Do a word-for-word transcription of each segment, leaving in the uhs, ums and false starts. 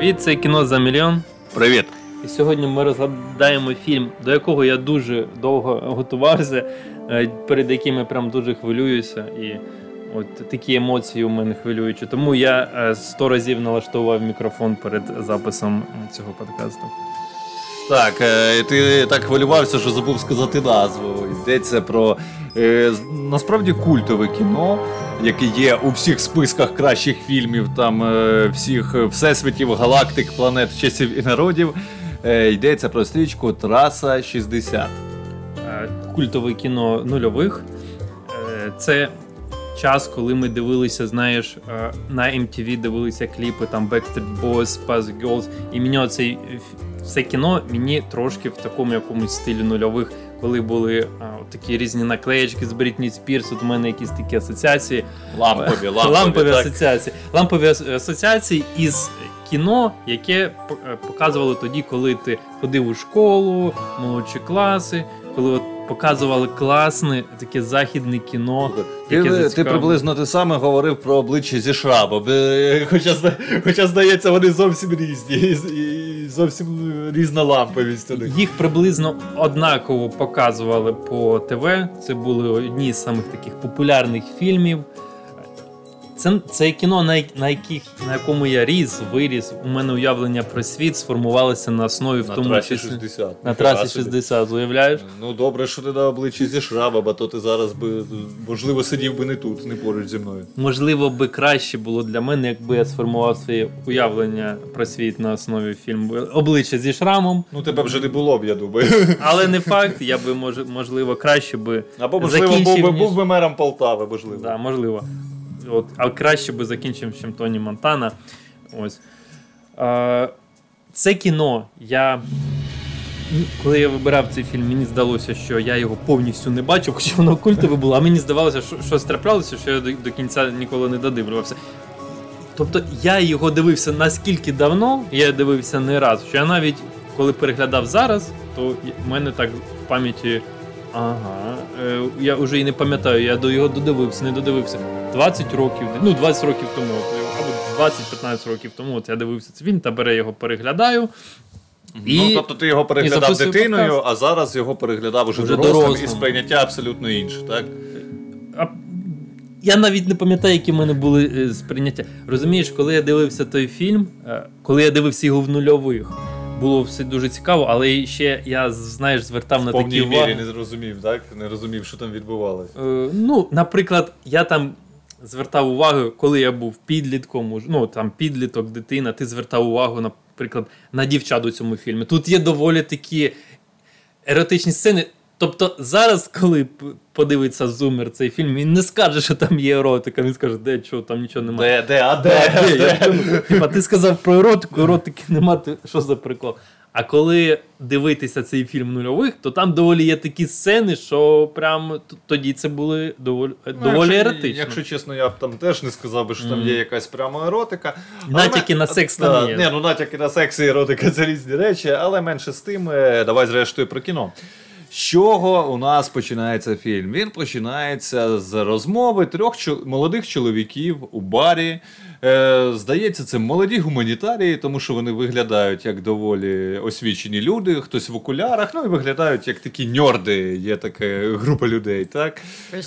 Привіт, це «Кіно за мільйон». Привіт. І сьогодні ми розглядаємо фільм, до якого я дуже довго готувався, перед яким я прям дуже хвилююся. І от такі емоції у мене хвилюючі. Тому я сто разів налаштовував мікрофон перед записом цього подкасту. Так, ти так хвилювався, що забув сказати назву. Йдеться про, насправді, культове кіно, яке є у всіх списках кращих фільмів, там, всіх всесвітів, галактик, планет, часів і народів. Йдеться про стрічку «Траса шістдесят». Культове кіно нульових. Це час, коли ми дивилися, знаєш, на ем ті ві дивилися кліпи, там, Backstreet Boys, Spice Girls, і мені оцей Все кіно мені трошки в такому якомусь стилі нульових, коли були а, такі різні наклеєчки з Британі Пірс, от у мене якісь такі асоціації. Лампові, лампові, лампові асоціації. Лампові асоціації із кіно, яке показували тоді, коли ти ходив у школу, молодші класи, коли от показували класне таке західне кіно. Ти, ти приблизно те саме говорив про обличчя зі шрабом, хоча, хоча здається, вони зовсім різні, і зовсім різна ламповість у них. Їх приблизно однаково показували по ТВ, це були одні з самих таких популярних фільмів. Це, це кіно, на, на, яких, на якому я ріс, виріс, у мене уявлення про світ сформувалося на основі в на тому числі. На трасі шістдесят. На трасі шістдесят, уявляєш? Ну добре, що ти на обличчі зі шрабом, а то ти зараз би, можливо, сидів би не тут, не поруч зі мною. Можливо, би краще було для мене, якби я сформував своє уявлення про світ на основі фільму «Обличчя зі шрамом». Ну тебе вже не було б, я думаю. Але не факт, я би, можливо, краще би або, можливо, закінчив. Або, можливо, був би мером Полтави, можливо. Так, можливо. От, а краще би закінчив, чим Тоні Монтана. Ось. Е, це кіно, я, коли я вибирав цей фільм, мені здалося, що я його повністю не бачив, хоча воно культове було, а мені здавалося, що щось траплялося, що я до, до кінця ніколи не додивлювався. Тобто я його дивився наскільки давно, я дивився не раз, що я навіть, коли переглядав зараз, то в мене так в пам'яті... Ага, е, я вже і не пам'ятаю, я до його додивився, не додивився. двадцять років, ну двадцять років тому, або двадцять-п'ятнадцять років тому от я дивився цей фільм, та бере його переглядаю. І, ну, тобто ти його переглядав дитиною, подкаст. А зараз його переглядав уже, уже дорослим, дорослим, і сприйняття абсолютно інше, так? А, я навіть не пам'ятаю, які в мене були сприйняття. Розумієш, коли я дивився той фільм, коли я дивився його в нульових, було все дуже цікаво, але ще я, знаєш, звертав в на такі увагу. В повній мірі не зрозумів, так? Не розумів, що там відбувалося. Е, ну, наприклад, я там звертав увагу, коли я був підлітком, ну, там, підліток, дитина, ти звертав увагу, наприклад, на дівчат у цьому фільмі. Тут є доволі такі еротичні сцени. Тобто зараз, коли подивиться зумер цей фільм, він не скаже, що там є еротика. Він скаже, де, чого, там нічого немає. Де, де, а де? де, де, де. Типа, ти сказав про еротику, еротики нема, що за прикол. А коли дивитися цей фільм нульових, то там доволі є такі сцени, що прям тоді це були доволі, ну, доволі якщо, еротичні. Якщо чесно, я б там теж не сказав би, що mm. там є якась прямо еротика. Натяки на секс та, там є. Ні, ну натяки на секс і еротика – це різні речі, але менше з тим, давай зрештою про кіно. З чого у нас починається фільм? Він починається з розмови трьох чол... молодих чоловіків у барі. Е, здається, це молоді гуманітарії, тому що вони виглядають як доволі освічені люди, хтось в окулярах, ну і виглядають як такі ньорди, є така група людей, так?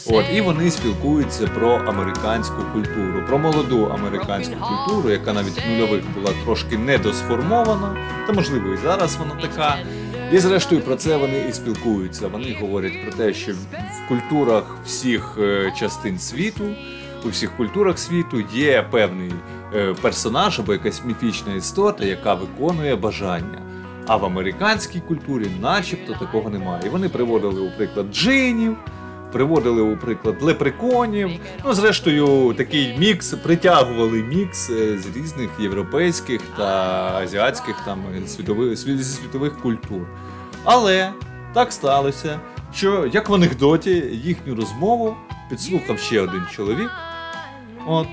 От, і вони спілкуються про американську культуру, про молоду американську культуру, яка навіть в нульових була трошки недосформована, та можливо і зараз вона така. І зрештою про це вони і спілкуються. Вони говорять про те, що в культурах всіх частин світу, у всіх культурах світу є певний персонаж або якась міфічна істота, яка виконує бажання. А в американській культурі начебто такого немає. І вони приводили, у приклад, джинів, приводили, у приклад, лепреконів. Ну, зрештою, такий мікс, притягували мікс з різних європейських та азіатських там світових, світових культур. Але так сталося, що, як в анекдоті, їхню розмову підслухав ще один чоловік. От.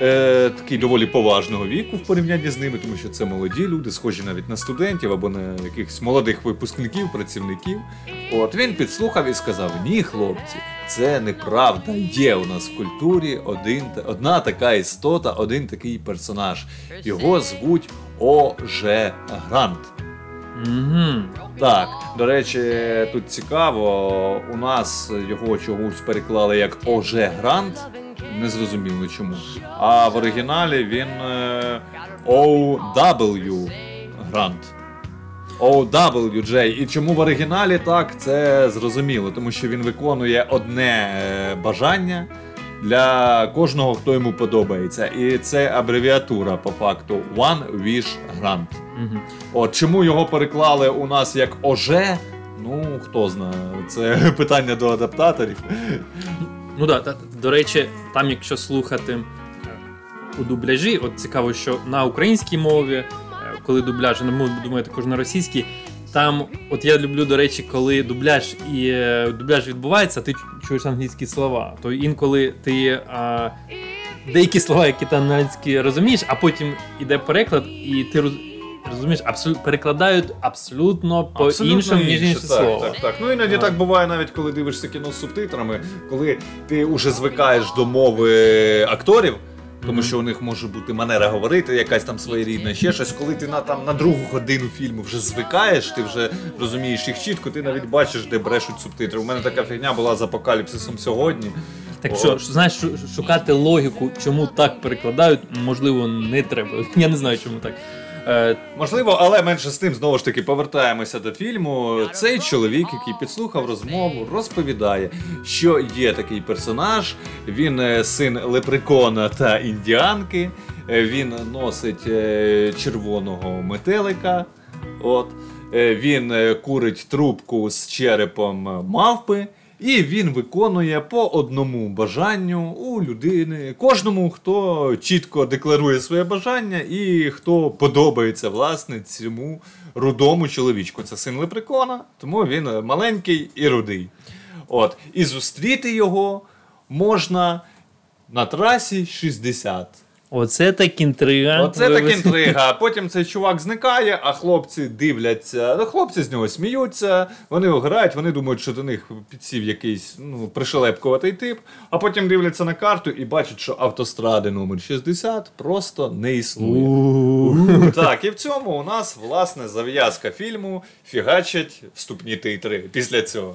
Е, такий доволі поважного віку в порівнянні з ними, тому що це молоді люди, схожі навіть на студентів або на якихось молодих випускників, працівників. От він підслухав і сказав: ні, хлопці, це неправда, є у нас в культурі один, одна така істота, один такий персонаж. Його звуть Оже Грант. Mm-hmm. Так, до речі, тут цікаво, у нас його чомусь переклали як Оже Грант, незрозуміло чому, а в оригіналі він О Дабл Ю Грант. О Дабл Ю Джей. І чому в оригіналі так, це зрозуміло, тому що він виконує одне бажання для кожного, хто йому подобається. І це абревіатура, по факту, One Wish Grant. Угу. От, чому його переклали у нас як О Ж? Ну, хто знає, це питання до адаптаторів. Ну так, да, до речі, там якщо слухати у дубляжі, от цікаво, що на українській мові, коли дубляж, ну, думаю, також на російській, там, от я люблю, до речі, коли дубляж і е, дубляж відбувається, ти чуєш англійські слова, то інколи ти е, деякі слова, які ти англійські розумієш, а потім іде переклад, і ти роз, розумієш, абсолю, перекладають абсолютно по-іншому, ніж інше слово. Так, так, так. Ну іноді а. так буває, навіть коли дивишся кіно з субтитрами, коли ти уже звикаєш до мови акторів, тому що у них може бути манера говорити, якась там своєрідна, ще щось. Коли ти на, там, на другу годину фільму вже звикаєш, ти вже розумієш їх чітко, ти навіть бачиш, де брешуть субтитри. У мене така фігня була з Апокаліпсисом сьогодні. Так що, знаєш, шукати логіку, чому так перекладають, можливо, не треба. Я не знаю, чому так. Е... Можливо, але менше з тим, знову ж таки, повертаємося до фільму. Цей чоловік, який підслухав розмову, розповідає, що є такий персонаж, він син лепрекона та індіанки, він носить червоного метелика, от, він курить трубку з черепом мавпи, і він виконує по одному бажанню у людини, кожному, хто чітко декларує своє бажання і хто подобається, власне, цьому рудому чоловічку. Це син лепрекона, тому він маленький і рудий. От. І зустріти його можна на трасі шістдесят. Оце так інтрига. Оце так інтрига. Потім цей чувак зникає, а хлопці дивляться. Хлопці з нього сміються, вони грають, вони думають, що до них підсів якийсь, ну, пришелепкуватий тип. А потім дивляться на карту і бачать, що автостради номер шістдесят просто не існує. Так, і в цьому у нас, власне, зав'язка фільму. Фігачать вступні титри після цього.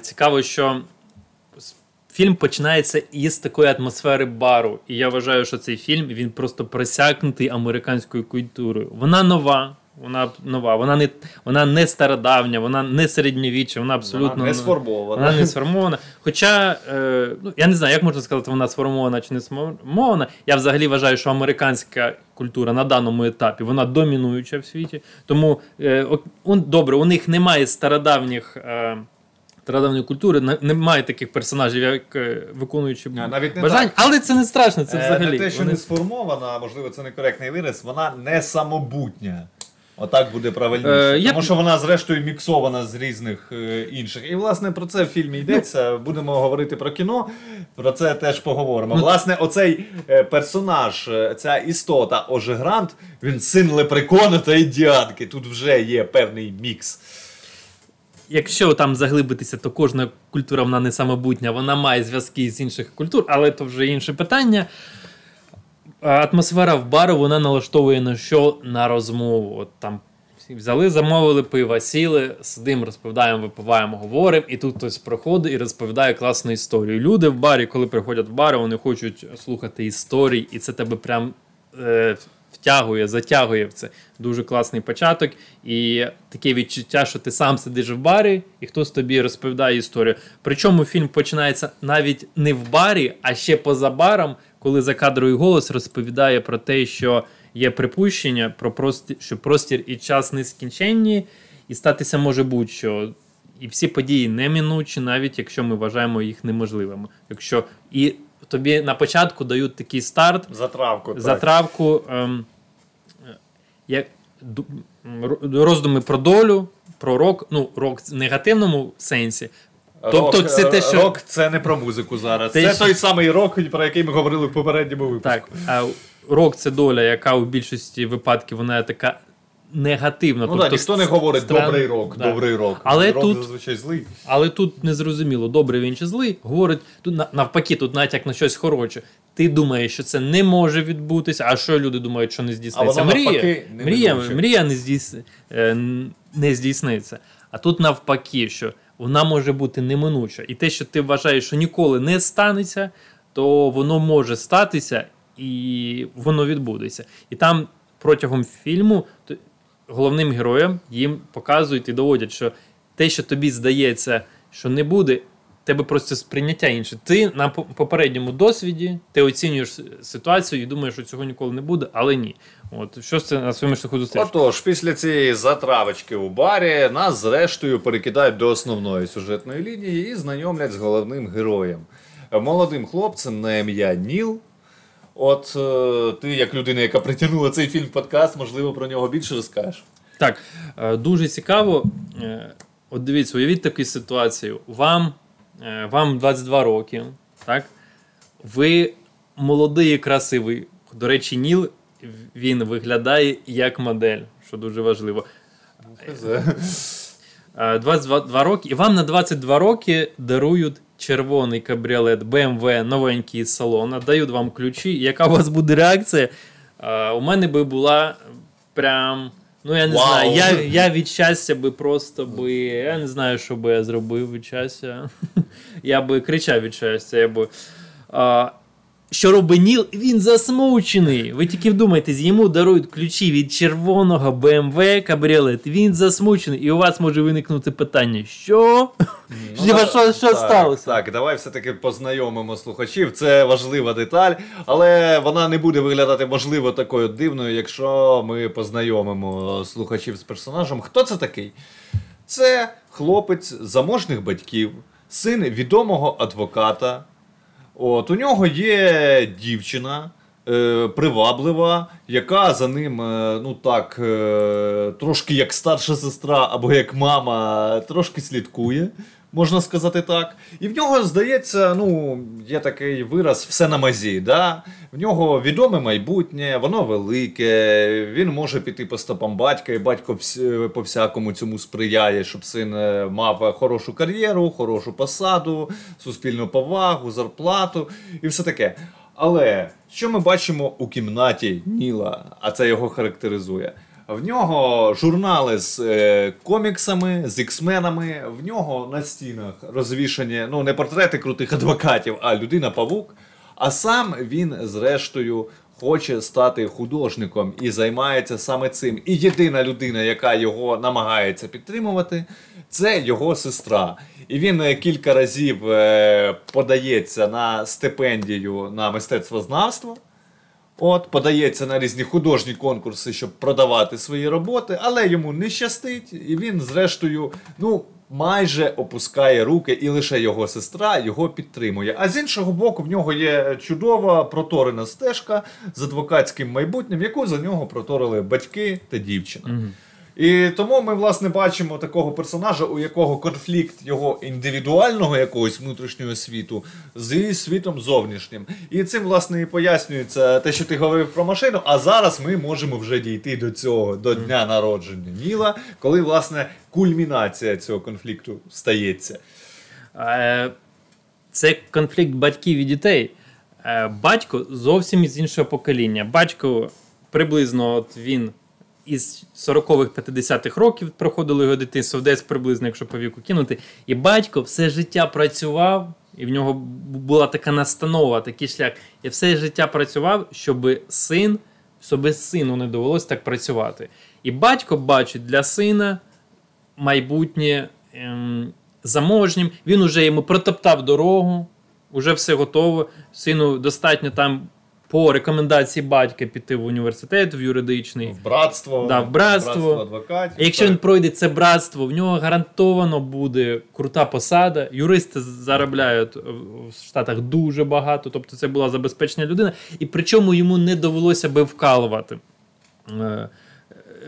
Цікаво, що фільм починається із такої атмосфери бару. І я вважаю, що цей фільм, він просто просякнутий американською культурою. Вона нова, вона нова, вона не, вона не стародавня, вона не середньовіччя, вона абсолютно... Вона не сформована. Вона не сформована. Хоча, е, ну, я не знаю, як можна сказати, вона сформована чи не сформована. Я взагалі вважаю, що американська культура на даному етапі, вона домінуюча в світі. Тому, е, о, добре, у них немає стародавніх... Е, Традиційної культури, немає таких персонажів, як виконуючи бажання, але це не страшно, це взагалі. Е, не те, що Вони... не сформована, можливо, це некоректний вираз, вона не самобутня. Отак буде правильніше. Е, я... Тому що вона, зрештою, міксована з різних е, інших. І, власне, про це в фільмі йдеться. Будемо говорити про кіно, про це теж поговоримо. Власне, оцей е, персонаж, ця істота Оже Грант, він син лепрекона та індіанки. Тут вже є певний мікс. Якщо там заглибитися, то кожна культура, вона не самобутня, вона має зв'язки з інших культур, але то вже інше питання. Атмосфера в бару, вона налаштовує на що? На розмову. От там взяли, замовили пива, сіли, сидимо, розповідаємо, випиваємо, говоримо, і тут хтось проходить і розповідає класну історію. Люди в барі, коли приходять в бари, вони хочуть слухати історії, і це тебе прям... Е- втягує, затягує в це. Дуже класний початок. І таке відчуття, що ти сам сидиш в барі, і хтось тобі розповідає історію. Причому фільм починається навіть не в барі, а ще поза баром, коли закадровий голос розповідає про те, що є припущення, про простір, що простір і час нескінченні, і статися може будь-що. І всі події неминучі, навіть якщо ми вважаємо їх неможливими. Якщо і тобі на початку дають такий старт, затравку, затравку ем, як, роздуми про долю, про рок, ну, рок в негативному сенсі. Рок, тобто це те, що... рок це не про музику зараз. Те, це що... той самий рок, про який ми говорили в попередньому випуску. Так, а рок це доля, яка у більшості випадків вона така негативно. Ну тобто, так, ніхто не говорить стран... добрий рок, да. добрий рок. Але рок тут, зазвичай злий. Але тут незрозуміло, добрий він чи злий. Говорить, тут навпаки, тут навіть як на щось хороше. Ти думаєш, що це не може відбутися, а що люди думають, що не здійсниться? Мрія, навпаки, не мрія, не мрія не, здійс... не здійсниться. А тут навпаки, що вона може бути неминуча. І те, що ти вважаєш, що ніколи не станеться, то воно може статися і воно відбудеться. І там протягом фільму головним героям їм показують і доводять, що те, що тобі здається, що не буде, тебе просто сприйняття інше. Ти на попередньому досвіді, ти оцінюєш ситуацію і думаєш, що цього ніколи не буде, але ні. От, що це на своєму шляху зустріч? Отож, після цієї затравочки у барі нас зрештою перекидають до основної сюжетної лінії і знайомлять з головним героєм. Молодим хлопцем на ім'я Ніл. От ти, як людина, яка притягнула цей фільм в подкаст, можливо, про нього більше розкажеш. Так, дуже цікаво. От дивіться, уявіть таку ситуацію. Вам, вам двадцять два роки, так? Ви молодий і красивий. До речі, Ніл, він виглядає як модель, що дуже важливо. двадцять два роки. І вам на двадцять два роки дарують червоний кабріолет, бі ем ве, новенький салон, дають вам ключі. Яка у вас буде реакція? А, у мене би була прям, ну я не Вау. знаю, я, я від щастя би просто би, я не знаю, що би я зробив від щастя. Я би кричав від щастя, я би... А, що робить Ніл? Він засмучений. Ви тільки вдумайтесь, йому дарують ключі від червоного бі ем ве кабріолет. Він засмучений. І у вас може виникнути питання, що? Ну, що, що, що так, сталося? Так, давай все-таки познайомимо слухачів. Це важлива деталь, але вона не буде виглядати, можливо, такою дивною, якщо ми познайомимо слухачів з персонажем. Хто це такий? Це хлопець заможних батьків, син відомого адвоката. От, у нього є дівчина е, приваблива, яка за ним, е, ну так, е, трошки як старша сестра або як мама, трошки слідкує, можна сказати так. І в нього, здається, ну, є такий вираз «все на мазі», да? В нього відоме майбутнє, воно велике, він може піти по стопам батька, і батько вс- по всякому цьому сприяє, щоб син мав хорошу кар'єру, хорошу посаду, суспільну повагу, зарплату і все таке. Але що ми бачимо у кімнаті Ніла, а це його характеризує? В нього журнали з е, коміксами, з іксменами, в нього на стінах розвішані, ну, не портрети крутих адвокатів, а людина-павук. А сам він, зрештою, хоче стати художником і займається саме цим. І єдина людина, яка його намагається підтримувати, це його сестра. І він кілька разів подається на стипендію на мистецтвознавство. От, подається на різні художні конкурси, щоб продавати свої роботи, але йому не щастить, і він, зрештою, ну, майже опускає руки, і лише його сестра його підтримує. А з іншого боку, в нього є чудова проторена стежка з адвокатським майбутнім, яку за нього проторили батьки та дівчина. Угу. І тому ми, власне, бачимо такого персонажа, у якого конфлікт його індивідуального якогось внутрішнього світу зі світом зовнішнім. І цим, власне, і пояснюється те, що ти говорив про машину, а зараз ми можемо вже дійти до цього, до дня народження Ніла, коли, власне, кульмінація цього конфлікту стається. Це конфлікт батьків і дітей. Батько зовсім із іншого покоління. Батько приблизно, от він... із сорокових, п'ятдесятих років проходило його дитинство, десь приблизно, якщо по віку кинути. І батько все життя працював, і в нього була така настанова, такий шлях. Я все життя працював, щоб син, щоб сину не довелося так працювати. І батько бачить для сина майбутнє ем, заможнім. Він уже йому протоптав дорогу, уже все готово. Сину достатньо там по рекомендації батька піти в університет, в юридичний. В братство. Да, в братство. братство адвокатів. І якщо він пройде це братство, в нього гарантовано буде крута посада. Юристи заробляють в Штатах дуже багато, тобто це була забезпечена людина. І причому йому не довелося би вкалувати.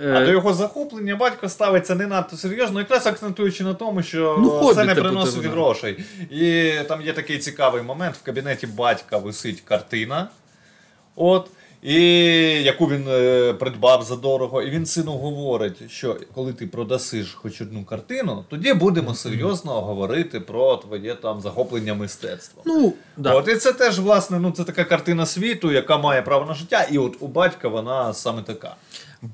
А до його захоплення батько ставиться не надто серйозно, якраз акцентуючи на тому, що ну, це не приносить грошей. І там є такий цікавий момент, в кабінеті батька висить картина. От, і яку він придбав задорого. І він сину говорить, що коли ти продасиш хоч одну картину, тоді будемо серйозно говорити про твоє там захоплення мистецтва. Ну, да. От і це теж, власне, ну це така картина світу, яка має право на життя, і от у батька вона саме така.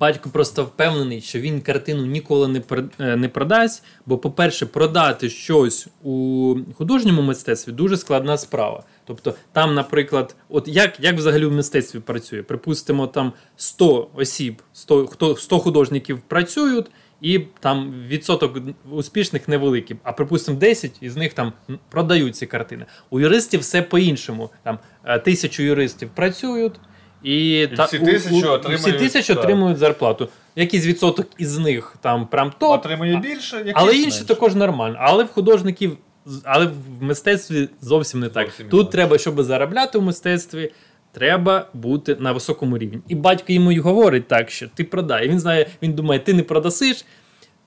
Батько просто впевнений, що він картину ніколи не продасть, бо, по-перше, продати щось у художньому мистецтві дуже складна справа. Тобто там, наприклад, от як, як взагалі в мистецтві працює? Припустимо, там сто осіб, сто, хто, сто художників працюють, і там відсоток успішних невеликий. А припустимо, десять із них там продають ці картини. У юристів все по-іншому. Там тисячу юристів працюють, І, і та, всі тисячі отримують, отримують зарплату. Якийсь відсоток із них там прям топ. Отримує більше, якийсь але інші менше. Також нормально. Але в художників, але в мистецтві зовсім не так. Зовсім Тут не треба, щоб заробляти в мистецтві, треба бути на високому рівні. І батько йому й говорить так, що ти продай. Він знає, він думає, ти не продасиш,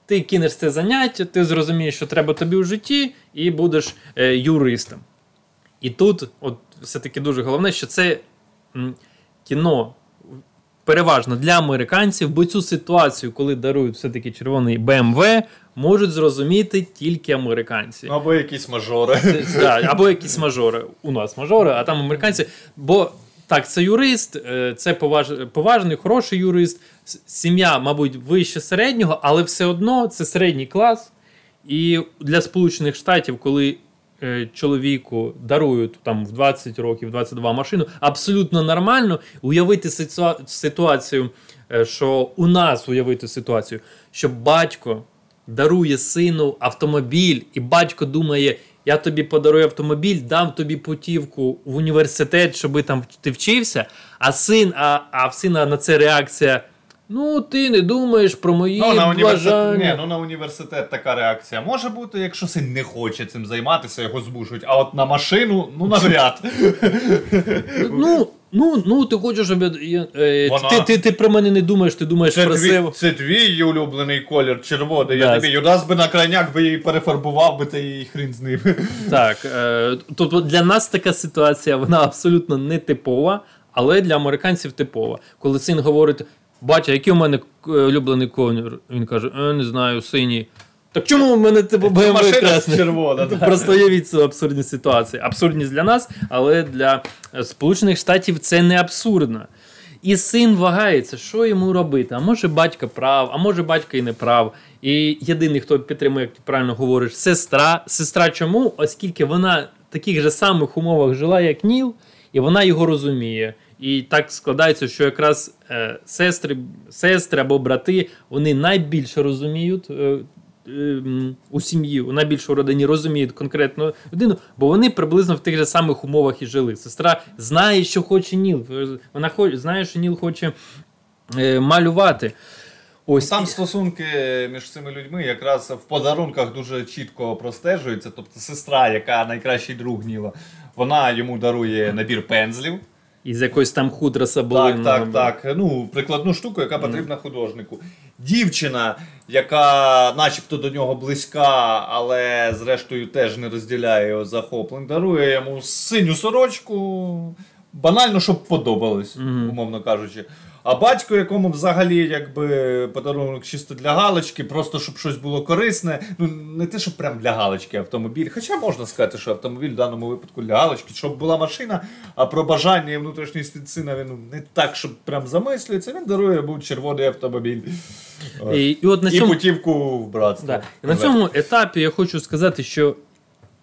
ти кинеш це заняття, ти зрозумієш, що треба тобі в житті, і будеш е, юристом. І тут, от все-таки дуже головне, що це... М- Кіно переважно для американців, бо цю ситуацію, коли дарують все-таки червоний Бі Ем Ві, можуть зрозуміти тільки американці. Або якісь мажори. Це, да, або якісь мажори. У нас мажори, а там американці. Бо так, це юрист, це поваж... поважний, хороший юрист, сім'я, мабуть, вище середнього, але все одно це середній клас. І для Сполучених Штатів, коли... чоловіку дарують там в двадцять років, двадцять два машину, абсолютно нормально уявити ситуацію, що у нас уявити ситуацію, що батько дарує сину автомобіль, і батько думає, я тобі подарую автомобіль, дам тобі путівку в університет, щоби там ти вчився, а син, а, а в сина на це реакція: ну, ти не думаєш про мої ну, на університет... Ні, ну, на університет така реакція може бути, якщо син не хоче цим займатися, його збушують. А от на машину, ну, навряд. Ну, ну, ну, ти хочеш, щоб я... Вона... Ти, ти, ти про мене не думаєш, ти думаєш це про себе. Це твій улюблений колір червоний. Да. Я тобі раз би на крайняк би її перефарбував би, та її хрін з ним. Так, тобто для нас така ситуація, вона абсолютно не типова, але для американців типова. Коли син говорить... Батя, який у мене улюблений колір? Він каже, е, не знаю, синій. Так чому у мене типу Бі Ем Ві красний? Червона, да. Просто уявіть цю абсурдність ситуації. Абсурдність для нас, але для Сполучених Штатів це не абсурдно. І син вагається, що йому робити. А може батько прав, а може батько і не прав. І єдиний, хто підтримує, як ти правильно говориш, сестра. Сестра чому? Оскільки вона в таких же самих умовах жила, як Ніл, і вона його розуміє. І так складається, що якраз е, сестри, сестри або брати, вони найбільше розуміють е, е, у сім'ї, найбільше у родині розуміють конкретну людину, бо вони приблизно в тих же самих умовах і жили. Сестра знає, що хоче Ніл. Вона хоч, знає, що Ніл хоче е, малювати. Ось. Там стосунки між цими людьми якраз в подарунках дуже чітко простежуються. Тобто сестра, яка найкращий друг Ніла, вона йому дарує набір пензлів. Із якоїсь там хутра саблин. Так, так, так. Ну, прикладну штуку, яка потрібна mm. художнику. Дівчина, яка начебто до нього близька, але зрештою теж не розділяє його захоплень, дарує йому синю сорочку, банально, щоб подобалось, mm. умовно кажучи. А батько, якому взагалі якби подарунок чисто для галочки, просто щоб щось було корисне. Ну, не те, щоб прям для галочки автомобіль. Хоча можна сказати, що автомобіль в даному випадку для галочки, щоб була машина, а про бажання і внутрішній світ сина він не так, щоб прям замислюється, він дарує був червоний автомобіль. І, і, от на цьому... і путівку в братство. Да. На цьому етапі я хочу сказати, що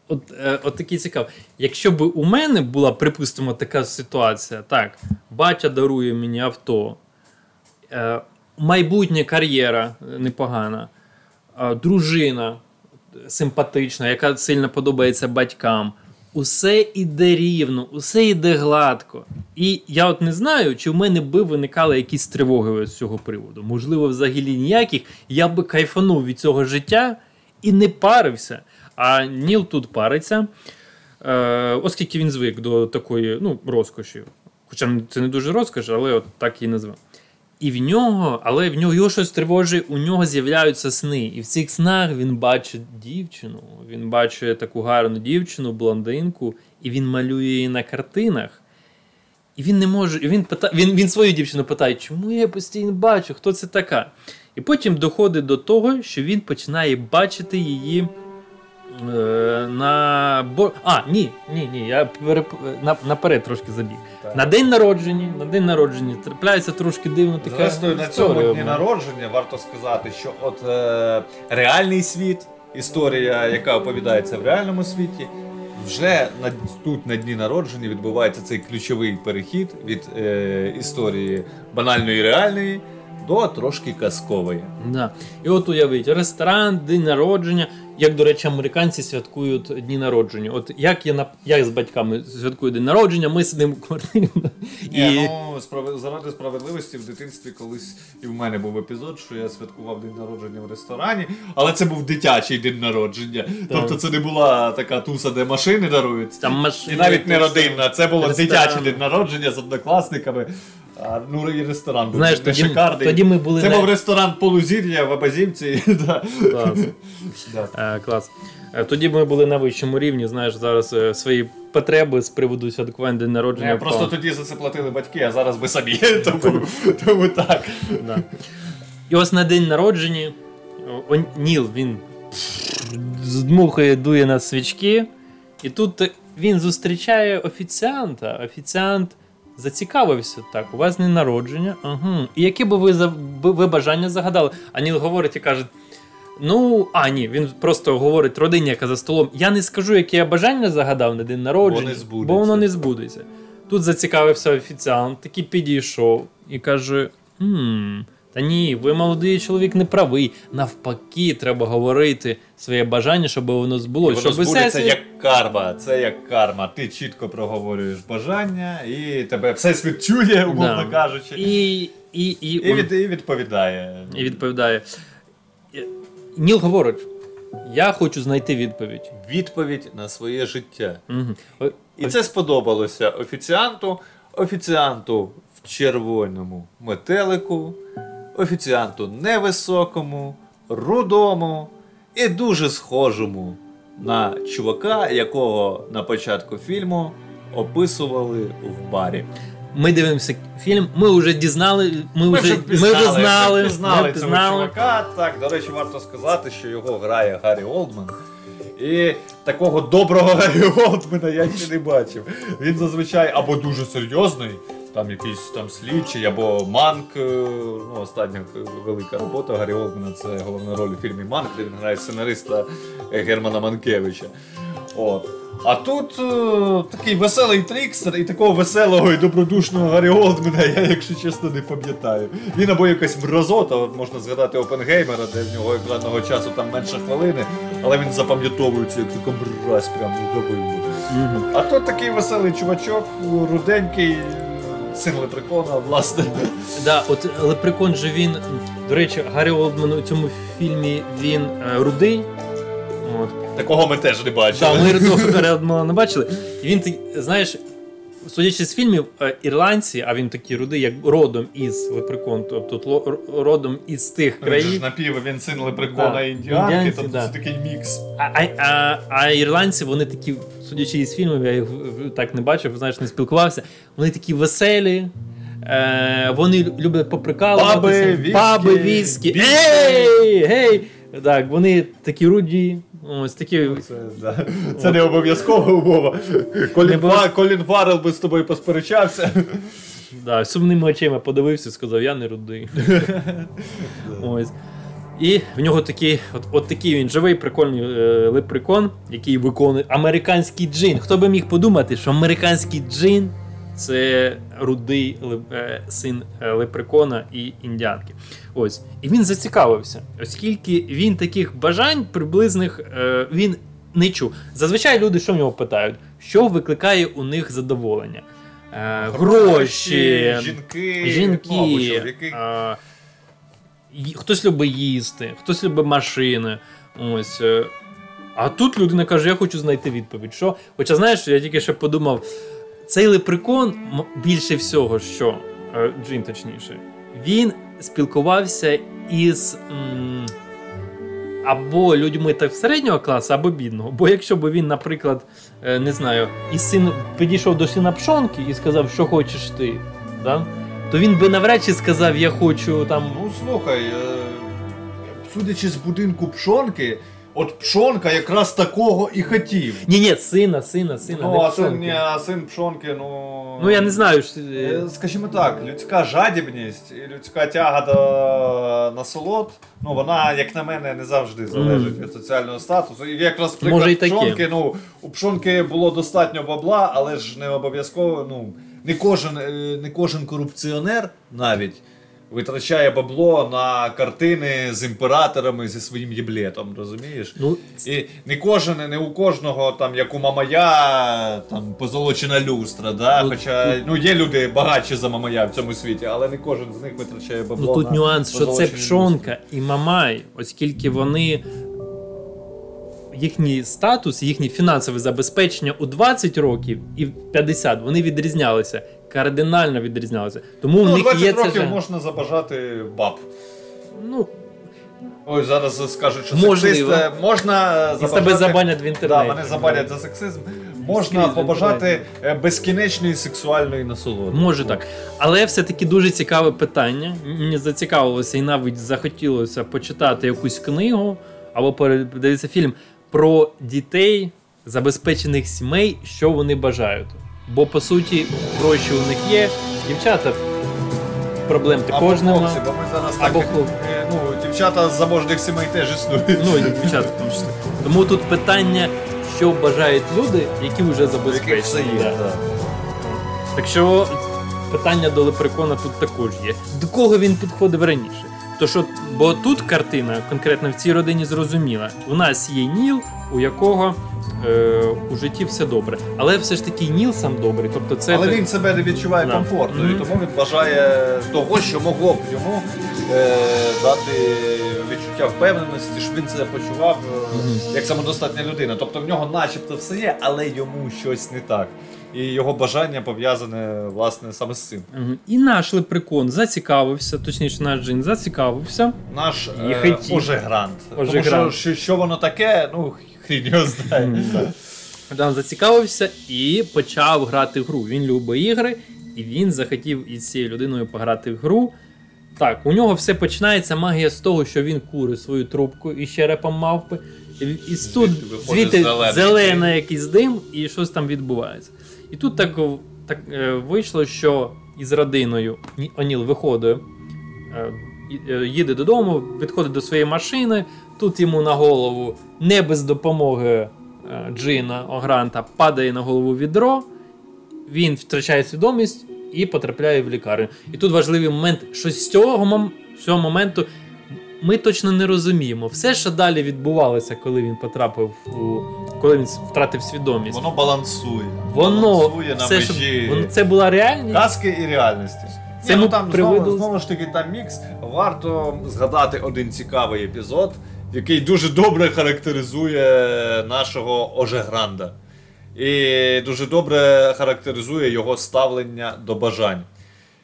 от, от такий цікавий. Якщо б у мене була, припустимо, така ситуація, так, батя дарує мені авто, майбутня кар'єра непогана, дружина симпатична, яка сильно подобається батькам, усе іде рівно, усе іде гладко. І я от не знаю, чи в мене би виникали якісь тривоги з цього приводу. Можливо, взагалі ніяких. Я би кайфанув від цього життя і не парився. А Ніл тут париться, оскільки він звик до такої, ну, розкоші. Хоча це не дуже розкош, але от так її назвав. І в нього, але в нього його щось тривожить, у нього з'являються сни. І в цих снах він бачить дівчину, він бачить таку гарну дівчину, блондинку, і він малює її на картинах. І він не може, і він питає, він, він свою дівчину питає, чому я постійно бачу, хто це така? І потім доходить до того, що він починає бачити її е, на... Бо... А, ні, ні, ні, я переп... на, наперед трошки забіг. Так. На день народження, на день народження трапляється трошки дивно така історія. Зрештою, на цьому дні народження варто сказати, що от е, реальний світ, історія, яка оповідається в реальному світі, вже на, тут на дні народження відбувається цей ключовий перехід від е, історії банальної реальної до трошки казкової. Да. І от уявіть, ресторан, день народження, як, до речі, американці святкують дні народження. От як я, я з батьками святкую день народження, ми сидимо в квартирі. І... Ну, справ... заради справедливості в дитинстві колись і в мене був епізод, що я святкував день народження в ресторані, але це був дитячий день народження. Так. Тобто це не була така туса, де машини даруються. Там машини, і навіть не родинна, це було ресторан. Дитячий день народження з однокласниками. А, ну і ресторан був не шикарний. Тоді ми були це не... був ресторан Полузір'я в Абазівці. Да. Клас. Да. А, клас. Тоді ми були на вищому рівні, знаєш, зараз свої потреби з приводу святкування день народження. Не, просто тоді за це платили батьки, а зараз ви самі. Тому, тому так. Да. І ось на день народження Ніл, він здмухає, дує на свічки. І тут він зустрічає офіціанта. Офіціант зацікавився, так, у вас не народження, ага. І які би ви, ви бажання загадали? А Ніл говорить і каже, ну, а ні, він просто говорить родині, яка за столом, я не скажу, яке я бажання загадав на день народження, бо, бо воно не збудеться. Тут зацікавився офіціант, такий підійшов і каже, хм, та ні, ви, молодий чоловік, не правий, навпаки, треба говорити своє бажання, щоб воно збулося. Воно збудеться світ... як карма, це як карма. Ти чітко проговорюєш бажання, і тебе все світ чує, умовно да. кажучи. І, і, і, і, і, від, і відповідає. І відповідає. Ніл говорить, я хочу знайти відповідь. Відповідь на своє життя. Угу. І це сподобалося офіціанту. Офіціанту в червоному метелику, офіціанту невисокому, рудому і дуже схожому на чувака, якого на початку фільму описували в барі. Ми дивимося фільм, ми вже дізнали, ми, ми, вже, пізнали, ми вже знали, пізнали ми пізнали цього чувака. Так, до речі, варто сказати, що його грає Гері Олдмен. І такого доброго Гері Олдмена я ще не бачив. Він зазвичай або дуже серйозний, там якийсь там слідчий, або Манк, ну, остання велика робота Гері Олдмена, це головна роль у фільмі Манк, де він грає сценариста Германа Манкевича. От. А тут о, такий веселий трікстер, і такого веселого і добродушного Гері Олдмена я, якщо чесно, не пам'ятаю. Він або якась мразота, можна згадати Опенгеймера, де в нього екранного часу там менше хвилини, але він запам'ятовується, як така мразь прям недобивно. Mm-hmm. А тут такий веселий чувачок, руденький, син Лепрекона, власне. Да, от Лепрекон же він, до речі, Гері Олдмен у цьому фільмі, він е, рудий. От. Такого ми теж не бачили. Так, ми рідного не бачили. І він, знаєш, судячи з фільмів, ірландці, а він такий рудий, як родом із Лепрекон, тобто родом із тих країн. Він ж напів, він син Лепрекона да. і індіанки, індіанці, тобто да. це такий мікс. А, а, а ірландці, вони такі, судячи із фільмів, я їх так не бачив, знаєш, не спілкувався, вони такі веселі, е, вони люблять поприкалуватися. Паби, віскі. Ей, гей! Так, вони такі руді. Ось такі... Це, да. Це не обов'язкова умова. Колін, Фа... Колін Фарел би з тобою посперечався. Да, сумними очима подивився і сказав, я не рудий. Ось. І в нього такий, от, от такий він живий, прикольний е, лепрекон, який виконує американський джин. Хто би міг подумати, що американський джин це рудий е, син е, лепрекона і індіанки. Ось. І він зацікавився, оскільки він таких бажань приблизних е, він не чув. Зазвичай люди що в нього питають? Що викликає у них задоволення? Е, гроші, жінки, жінки е, хтось любить їсти, хтось любить машини. Ось. А тут людина каже, я хочу знайти відповідь. Що? Хоча, знаєш, я тільки ще подумав, цей лепрекон більше всього, що е, джин точніше, він спілкувався із м, або людьми так середнього класу, або бідного. Бо якщо б він, наприклад, не знаю, і син підійшов до сина пшонки і сказав, що хочеш ти, да? То він би навряд чи сказав, я хочу там... Ну, слухай, судячи з будинку пшонки, от пшонка якраз такого і хотів. Ні-ні, сина, сина, сина, ну, не а пшонки. Син, ні, а син пшонки, ну... Ну, я не знаю, що... Скажімо так, людська жадібність і людська тяга до насолод, ну, вона, як на мене, не завжди залежить mm. від соціального статусу. І якраз приклад пшонки, ну, у пшонки було достатньо бабла, але ж не обов'язково, ну, не кожен, не кожен корупціонер навіть витрачає бабло на картини з імператорами зі своїм єблетом, розумієш? Ну, і не кожен, не у кожного, там, як у Мамая, там, позолочена люстра, да? Ну, хоча, тут... ну, є люди багатші за Мамая в цьому світі, але не кожен з них витрачає бабло. Ну, тут на нюанс, що це Пшонка люстри. І Мамай, оскільки вони, їхній статус, їхнє фінансове забезпечення у двадцять років і в п'ятдесят, вони відрізнялися. Кардинально відрізнялися. Тому ну, в них є це... двадцять років можна забажати баб. Ну... Ой, зараз скажуть, що сексист... Можна забажати... І тебе забанять в інтернеті. Да, мене забанять за сексизм. Можна побажати безкінечної сексуальної насолоди. Може так. Але все-таки дуже цікаве питання. Мені зацікавилося і навіть захотілося почитати якусь книгу або передивитися фільм про дітей, забезпечених сімей, що вони бажають. Бо, по суті, гроші у них є. Дівчата, проблем також нема. Або хлопці, бо ми зараз або так, е, ну, дівчата з заможних сімей теж існують. Ну, і дівчата в тому числі. Тому тут питання, що бажають люди, які вже забезпечені. Які є, да. Так що, питання до Лепрекона тут також є. До кого він підходив раніше? То що, бо тут картина, конкретно в цій родині, зрозуміла. У нас є Ніл, у якого... у житті все добре. Але все ж таки Ніл сам добрий. Тобто це... Але він себе не відчуває да. комфортно, mm-hmm. і тому він бажає того, що могло б йому е- дати відчуття впевненості, щоб він себе почував е- mm-hmm. як самодостатня людина. Тобто в нього начебто все є, але йому щось не так. І його бажання пов'язане, власне, саме з цим. Mm-hmm. І наш Лепрекон зацікавився, точніше наш Джин зацікавився. Наш е- Оже Грант. Оже тому Грант. Що, що воно таке, ну, його знає. Там зацікавився і почав грати в гру. Він любить ігри, і він захотів із цією людиною пограти в гру. Так, у нього все починається магія з того, що він курить свою трубку із черепом мавпи. І тут звідти зелений якийсь дим, і щось там відбувається. І тут так, так вийшло, що із родиною О'Ніл виходить, їде додому, підходить до своєї машини. Тут йому на голову, не без допомоги Джина Огранта, падає на голову відро, він втрачає свідомість і потрапляє в лікарню. І тут важливий момент, що з цього, мом... з цього моменту ми точно не розуміємо. Все, що далі відбувалося, коли він потрапив у... коли він втратив свідомість. Воно балансує. Воно балансує все, на межі. Щоб... Це була реальність. Казки і реальності. Це Ні, ну, там, приведу... знову, знову ж таки там мікс. Варто згадати один цікавий епізод, який дуже добре характеризує нашого Оже Гранда. І дуже добре характеризує його ставлення до бажань.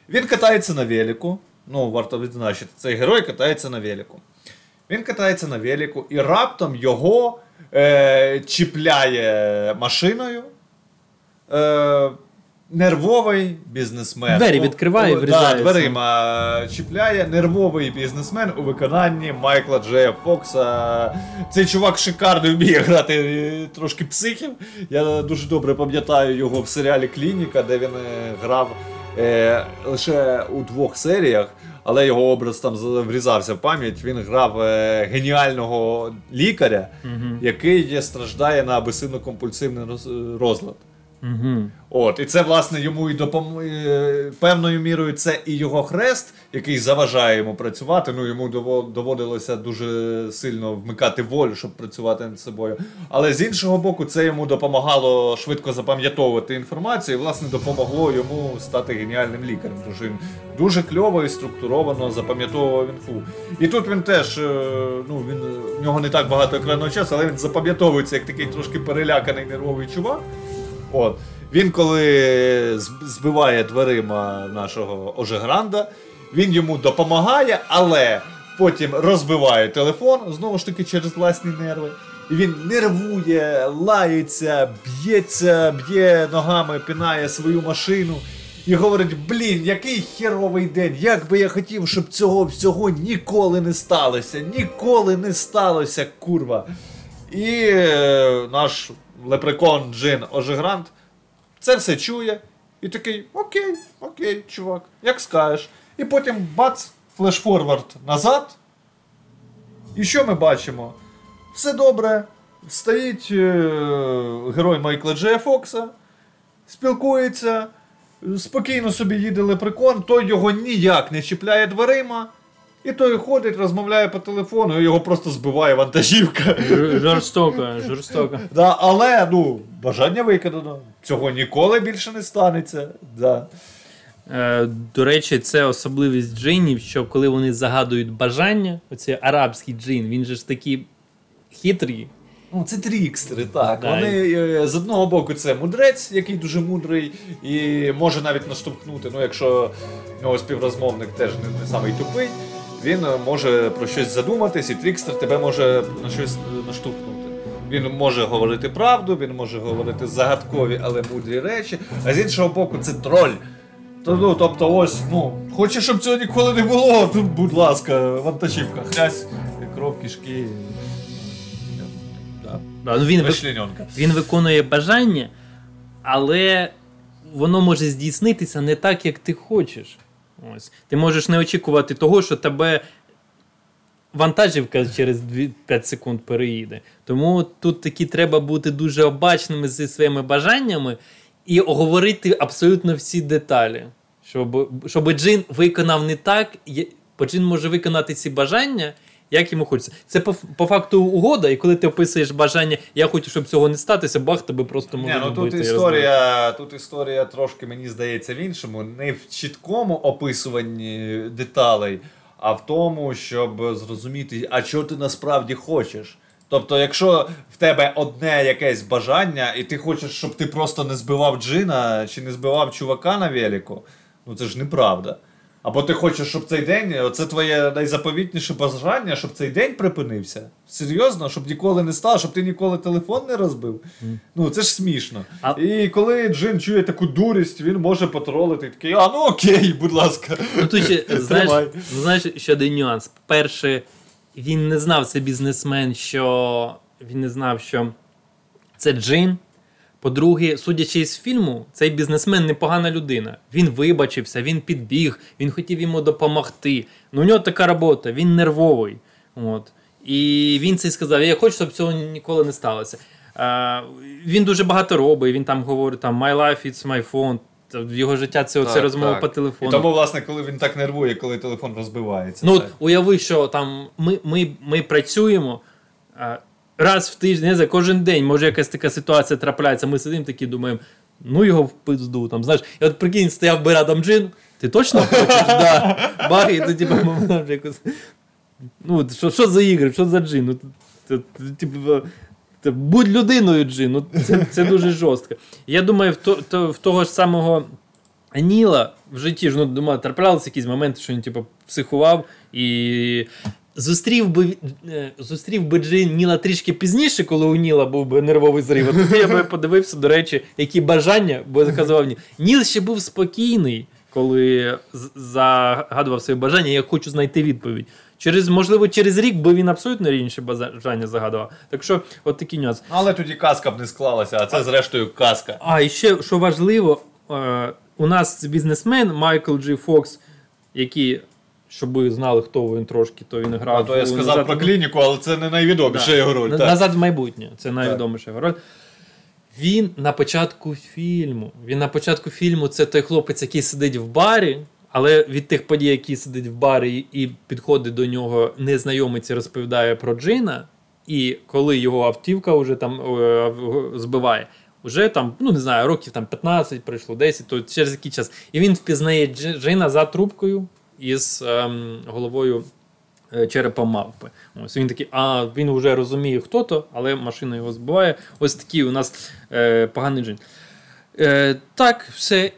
Він катається на велику. Ну, варто відзначити, цей герой катається на велику. Він катається на велику і раптом його е- чіпляє машиною. Е- Нервовий бізнесмен. Двері відкриває і врізається. Так, да, дверима чіпляє. Нервовий бізнесмен у виконанні Майкла Джея Фокса. Цей чувак шикарно вміє грати трошки психів. Я дуже добре пам'ятаю його в серіалі «Клініка», де він грав е, лише у двох серіях, але його образ там врізався в пам'ять. Він грав е, геніального лікаря, угу. який страждає на абесивно-компульсивний розлад. Угу. От, і це, власне, йому і допом... певною мірою це і його хрест, який заважає йому працювати. Ну, йому доводилося дуже сильно вмикати волю, щоб працювати над собою. Але з іншого боку, це йому допомагало швидко запам'ятовувати інформацію і, власне, допомогло йому стати геніальним лікарем. Тому що він дуже кльово і структуровано запам'ятовував інфу. І тут він теж, ну, він, в нього не так багато екранного часу, але він запам'ятовується як такий трошки переляканий нервовий чувак. От. Він коли збиває дверима нашого Оже Гранда, він йому допомагає, але потім розбиває телефон, знову ж таки через власні нерви. І він нервує, лається, б'ється, б'є ногами, пинає свою машину. І говорить, блін, який херовий день, як би я хотів, щоб цього всього ніколи не сталося, ніколи не сталося, курва. І е, наш лепрекон Джин Оже Грант це все чує і такий, окей, окей, чувак, як скажеш. І потім бац, флешфорвард назад. І що ми бачимо? Все добре, стоїть е, герой Майкла Дж. Фокса, спілкується. Спокійно собі їде лепрекон, той його ніяк не чіпляє дверима, і той ходить, розмовляє по телефону, і його просто збиває вантажівка. Жорстоко, жорстоко. Да, але, ну, бажання виконано. Цього ніколи більше не станеться. Да. Е, до речі, це особливість джинів, що коли вони загадують бажання, оцей арабський джин, він же ж такий хитрий. Ну, це трікстери, так. Дай. Вони, з одного боку, це мудрець, який дуже мудрий і може навіть наштовхнути, ну, якщо його співрозмовник теж не, не самий тупий, він може про щось задуматись, і трікстер тебе може на щось наштовхнути. Він може говорити правду, він може говорити загадкові, але мудрі речі, а з іншого боку, це троль. Ну, тобто, ось, ну, хочеш, щоб цього ніколи не було, тут, будь ласка, вантажівка, хлясь, кров, кишки. Ну, він, вик... він виконує бажання, але воно може здійснитися не так, як ти хочеш. Ось. Ти можеш не очікувати того, що тебе вантажівка через п'ять секунд переїде. Тому тут таки треба бути дуже обачними зі своїми бажаннями і оговорити абсолютно всі деталі. Щоб, щоб джин виконав не так, бо джин може виконати ці бажання, як йому хочеться. Це по, по факту угода, і коли ти описуєш бажання, я хочу, щоб цього не статися, бах, тебе просто можуть ну, бити. Тут історія, тут історія трошки, мені здається, в іншому. Не в чіткому описуванні деталей, а в тому, щоб зрозуміти, а чого ти насправді хочеш. Тобто, якщо в тебе одне якесь бажання, і ти хочеш, щоб ти просто не збивав джина, чи не збивав чувака на велику, ну це ж неправда. Або ти хочеш, щоб цей день, оце твоє найзаповітніше бажання, щоб цей день припинився. Серйозно, щоб ніколи не стало, щоб ти ніколи телефон не розбив. Mm. Ну, це ж смішно. А... І коли Джин чує таку дурість, він може потролити. Такий, а ну окей, будь ласка. Ну тут ще, знаєш, знаєш, ще один нюанс. Перше, він не знав, це бізнесмен, що він не знав, що це Джин. По-друге, судячи з фільму, цей бізнесмен непогана людина. Він вибачився, він підбіг, він хотів йому допомогти. Ну, у нього така робота, він нервовий. От. І він це сказав, я хочу, щоб цього ніколи не сталося. А, він дуже багато робить, він там говорить, там, my life, it's my phone. Його життя це оце розмова по телефону. І тому, власне, коли він так нервує, коли телефон розбивається. Ну, так. Уяви, що там ми, ми, ми працюємо, раз в тиждень, за кожен день, може якась така ситуація трапляється, ми сидимо такі, думаємо, ну його в пизду, там, знаєш, і от прикинь, стояв би рядом Джин, ти точно хочеш? Да. Баг, і тоді б якось, ну, що, що за ігри, що за Джин, ну, ти, ти, ти, будь людиною, Джин, ну, це, це дуже жорстко. Я думаю, в, то, то, в того ж самого Ніла в житті ж, ну, думаю, траплялися якісь моменти, що він, типу, психував, і... Зустрів би, зустрів би Джин Ніла трішки пізніше, коли у Ніла був би нервовий зрив. А тоді я би подивився, до речі, які бажання, бо заказував Ніл. Ніл ще був спокійний, коли загадував своє бажання, я хочу знайти відповідь. Через, можливо, через рік би він абсолютно інші бажання загадував. Так що, от такий нюанс. Але тоді казка б не склалася, а це, зрештою, казка. А, і ще, що важливо, у нас бізнесмен Майкл Дж. Фокс, який... Щоб ви знали, хто він трошки, то він грав. А то я сказав назад... про клініку, але це не найвідоміша да. його роль. Так. Назад в майбутнє, це найвідоміша його роль. Він на початку фільму. Він на початку фільму це той хлопець, який сидить в барі, але від тих подій, які сидить в барі і підходить до нього незнайомець і розповідає про Джина, і коли його автівка вже там збиває, вже там, ну не знаю, років там п'ятнадцять пройшло, десять, то через який час. І він впізнає Джина за трубкою, із ем, головою е, черепа мавпи. Ось він такий, а він вже розуміє, хто то, але машина його збиває. Ось такий у нас е, поганий джин. Е, так, все.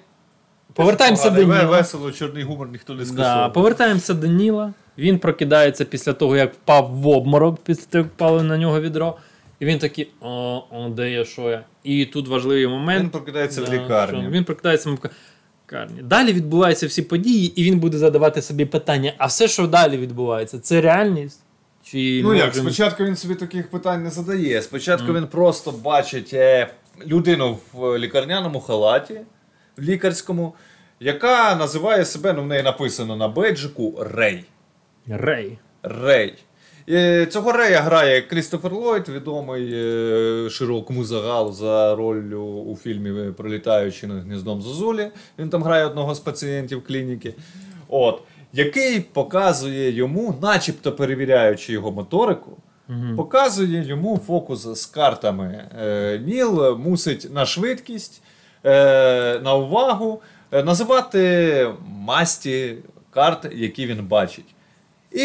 Повертаємося до Ніла. Весело, чорний гумор ніхто не скасував. Да, повертаємося до Ніла. Він прокидається після того, як впав в обморок, після того, як впало на нього відро. І він такий, о, о, де я, що я? І тут важливий момент. Він прокидається да, в лікарні. Що? Він прокидається в лікарні. Далі відбуваються всі події, і він буде задавати собі питання, а все, що далі відбувається, це реальність? Чи ну як, можем... спочатку він собі таких питань не задає. Спочатку mm. він просто бачить е, людину в лікарняному халаті, в лікарському, яка називає себе, ну в неї написано на беджику, Рей. Рей. Рей. Цього Рея грає Крістофер Лойд, відомий широкому загалу за роль у фільмі «Пролітаючи на гніздом Зозулі». Він там грає одного з пацієнтів клініки. От. Який показує йому, начебто перевіряючи його моторику, угу. показує йому фокус з картами. Ніл мусить на швидкість, на увагу називати масті карт, які він бачить. І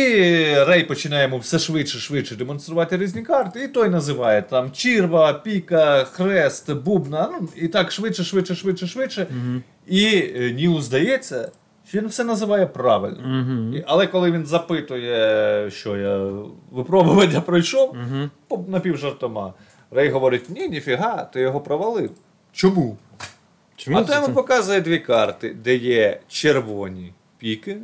Рей починає йому все швидше-швидше демонструвати різні карти, і той називає там Чірва, Піка, Хрест, Бубна, ну, і так швидше-швидше-швидше-швидше. Mm-hmm. І Нілу здається, що він все називає правильно. Mm-hmm. І, але коли він запитує, що я випробування пройшов, mm-hmm. напівжартома, Рей говорить, ні, ніфіга, ти його провалив. Чому? Чому? А то йому показує дві карти, де є червоні піки,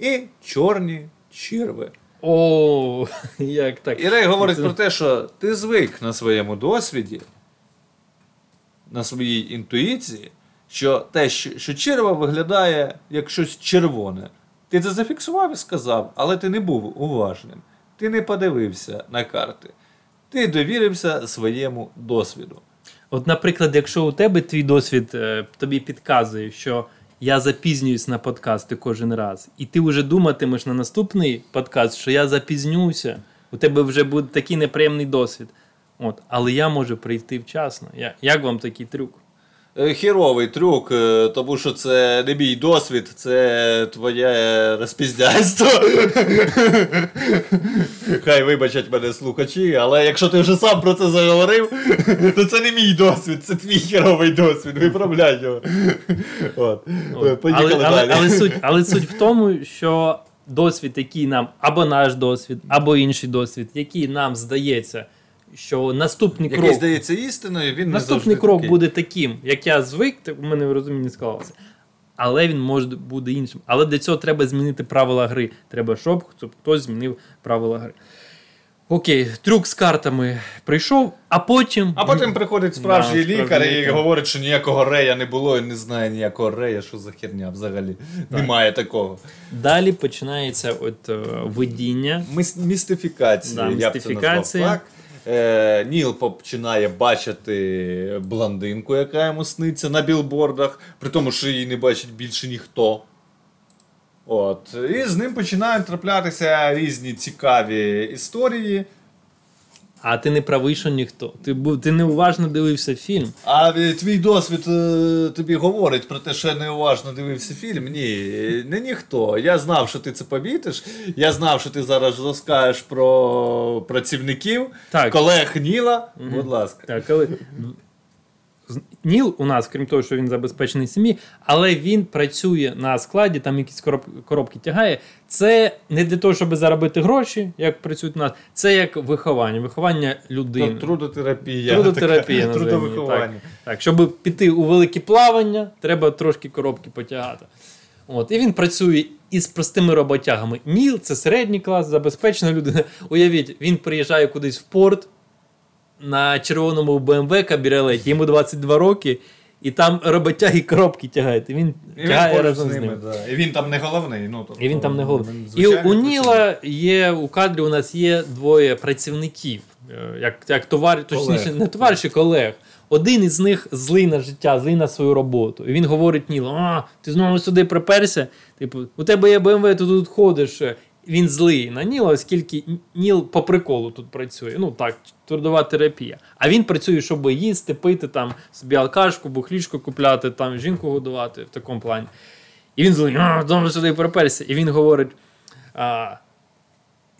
і чорні черви. О, як так? І Рей говорить це... про те, що ти звик на своєму досвіді, на своїй інтуїції, що те, що, що черва виглядає як щось червоне. Ти це зафіксував і сказав, але ти не був уважним. Ти не подивився на карти. Ти довірився своєму досвіду. От, наприклад, якщо у тебе твій досвід тобі підказує, що я запізнююсь на подкасти кожен раз. І ти вже думатимеш на наступний подкаст, що я запізнюся. У тебе вже буде такий неприємний досвід. От. Але я можу прийти вчасно. Я... Як вам такий трюк? Хіровий трюк, тому що це не мій досвід, це твоє розпіздяйство. Хай вибачать мене слухачі, але якщо ти вже сам про це заговорив, то це не мій досвід, це твій хіровий досвід, виправляй його. От. От. Поїхали але, далі. Але, але, суть, але суть в тому, що досвід, який нам, або наш досвід, або інший досвід, який нам здається, що наступний крок, здається істиною, він наступний крок такий. Буде таким, як я звик, у мене в розумінні склалося. Але він може бути іншим. Але для цього треба змінити правила гри. Треба, щоб хтось змінив правила гри. Окей, трюк з картами прийшов, а потім... А потім приходить справжній да, лікар справжній. І говорить, що ніякого Рея не було і не знає ніякого Рея, що за херня взагалі. Так. Немає такого. Далі починається от видіння. Міс- містифікація, да, я б це назвав так. Ніл починає бачити блондинку, яка йому сниться на білбордах, при тому, що її не бачить більше ніхто. От. І з ним починають траплятися різні цікаві історії. А ти не правий, що ніхто. Ти, був, ти неуважно дивився фільм. А твій досвід тобі говорить про те, що я неуважно дивився фільм? Ні, не ніхто. Я знав, що ти це помітиш. Я знав, що ти зараз розкажеш про працівників, так. колег Ніла. Угу. Будь ласка. Так, але... Ніл у нас, крім того, що він забезпечений сім'ї, але він працює на складі, там якісь коробки тягає. Це не для того, щоб заробити гроші, як працюють у нас. Це як виховання, виховання людини. Та, трудотерапія. Трудотерапія, така, трудовиховання. Так, так, щоб піти у велике плавання, треба трошки коробки потягати. От, і він працює із простими роботягами. Ніл – це середній клас, забезпечена людина. Уявіть, він приїжджає кудись в порт, на червоному БМВ кабріолеті, йому двадцять два роки, і там роботяги коробки тягають. І він і тягає він разом з ними. З ними. Да. І він там не головний. Ну, тобто, і він там не головний. І у Ніла є, у кадрі у нас є двоє працівників, як, як товар, точніше, не товариші, колег. Один із них злий на життя, злий на свою роботу. І він говорить Нілу, а, ти знову сюди приперся? Типу, у тебе є БМВ, ти тут ходиш. Він злий на Ніла, оскільки Ніл по приколу тут працює. Ну так, трудова терапія. А він працює, щоб їсти, пити, там, собі алкашку, бухлішку купляти, там, жінку годувати, в такому плані. І він злий, знову сюди приперся. І він говорить, а,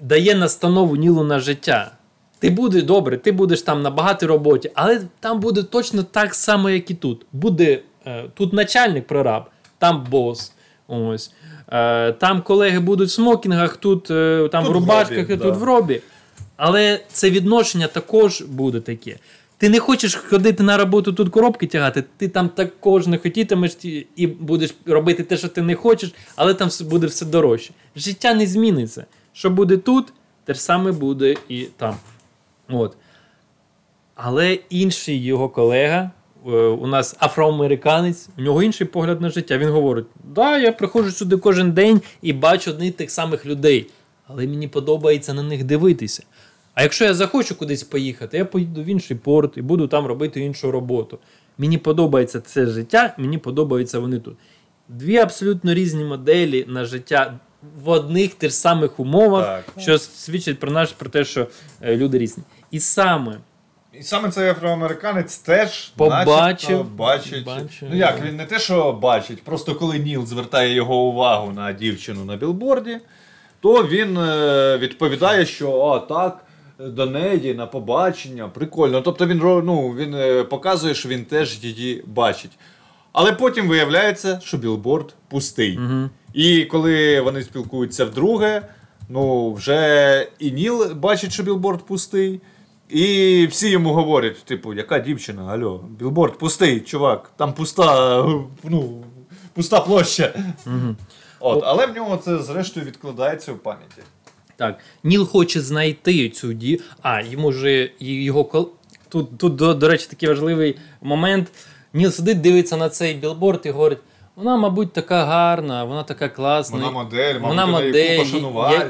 дає настанову Нілу на життя. Ти будеш добре, ти будеш там на багатій роботі, але там буде точно так само, як і тут. Буде, тут начальник прораб, там бос. Ось. Е, там колеги будуть в смокінгах, тут е, там тут в рубашках, в робі, і да. тут в робі. Але це відношення також буде таке. Ти не хочеш ходити на роботу тут коробки тягати, ти там також не хотітимеш і будеш робити те, що ти не хочеш, але там буде все дорожче. Життя не зміниться. Що буде тут, те ж саме буде і там. От. Але інший його колега, у нас афроамериканець, у нього інший погляд на життя. Він говорить, да, я приходжу сюди кожен день і бачу одних тих самих людей, але мені подобається на них дивитися. А якщо я захочу кудись поїхати, я поїду в інший порт і буду там робити іншу роботу. Мені подобається це життя, мені подобаються вони тут. Дві абсолютно різні моделі на життя в одних тих самих умовах, так. що свідчить про наш, про те, що люди різні. І саме І саме цей афроамериканець теж побачив, бачить. Бачив, ну як, він не те, що бачить, просто коли Ніл звертає його увагу на дівчину на білборді, то він відповідає, що «а, так, до неї, на побачення, прикольно». Тобто він, ну, він показує, що він теж її бачить. Але потім виявляється, що білборд пустий. Угу. І коли вони спілкуються вдруге, ну вже і Ніл бачить, що білборд пустий, і всі йому говорять, типу, яка дівчина, алло, білборд пустий, чувак, там пуста, ну, пуста площа. Mm-hmm. От, але в нього це, зрештою, відкладається в пам'яті. Так, Ніл хоче знайти цю дівчину, а, йому же його, тут, тут до, до речі, такий важливий момент, Ніл сидить, дивиться на цей білборд і говорить, вона, мабуть, така гарна, вона така класна. Вона модель, вона модель,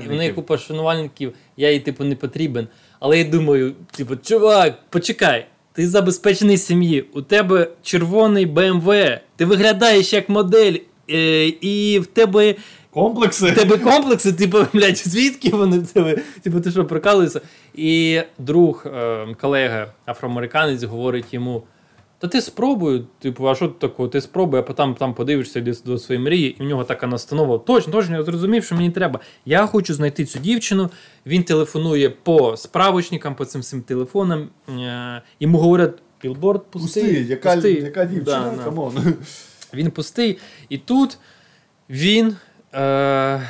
в неї купа шанувальників, я їй, типу, не потрібен. Але я думаю, типу, чувак, почекай, ти забезпечений сім'ї, у тебе червоний бе ем ве, ти виглядаєш як модель, е- і в тебе... Комплекси? В тебе комплекси, типу, блядь, звідки вони в тебе? Типу, ти що, прикалуєшся? І друг, е- колега, афроамериканець, говорить йому, та ти спробуй, типу, а що ти такого, ти спробуй, а потім там подивишся до, до своєї мрії, і в нього така настанова, точно, точно, я зрозумів, що мені треба, я хочу знайти цю дівчину, він телефонує по справочникам, по цим всім телефонам, е- йому говорять, білборд пустий, пустий, яка, пустий. Яка дівчина, да, камон. Він пустий, і тут він, е-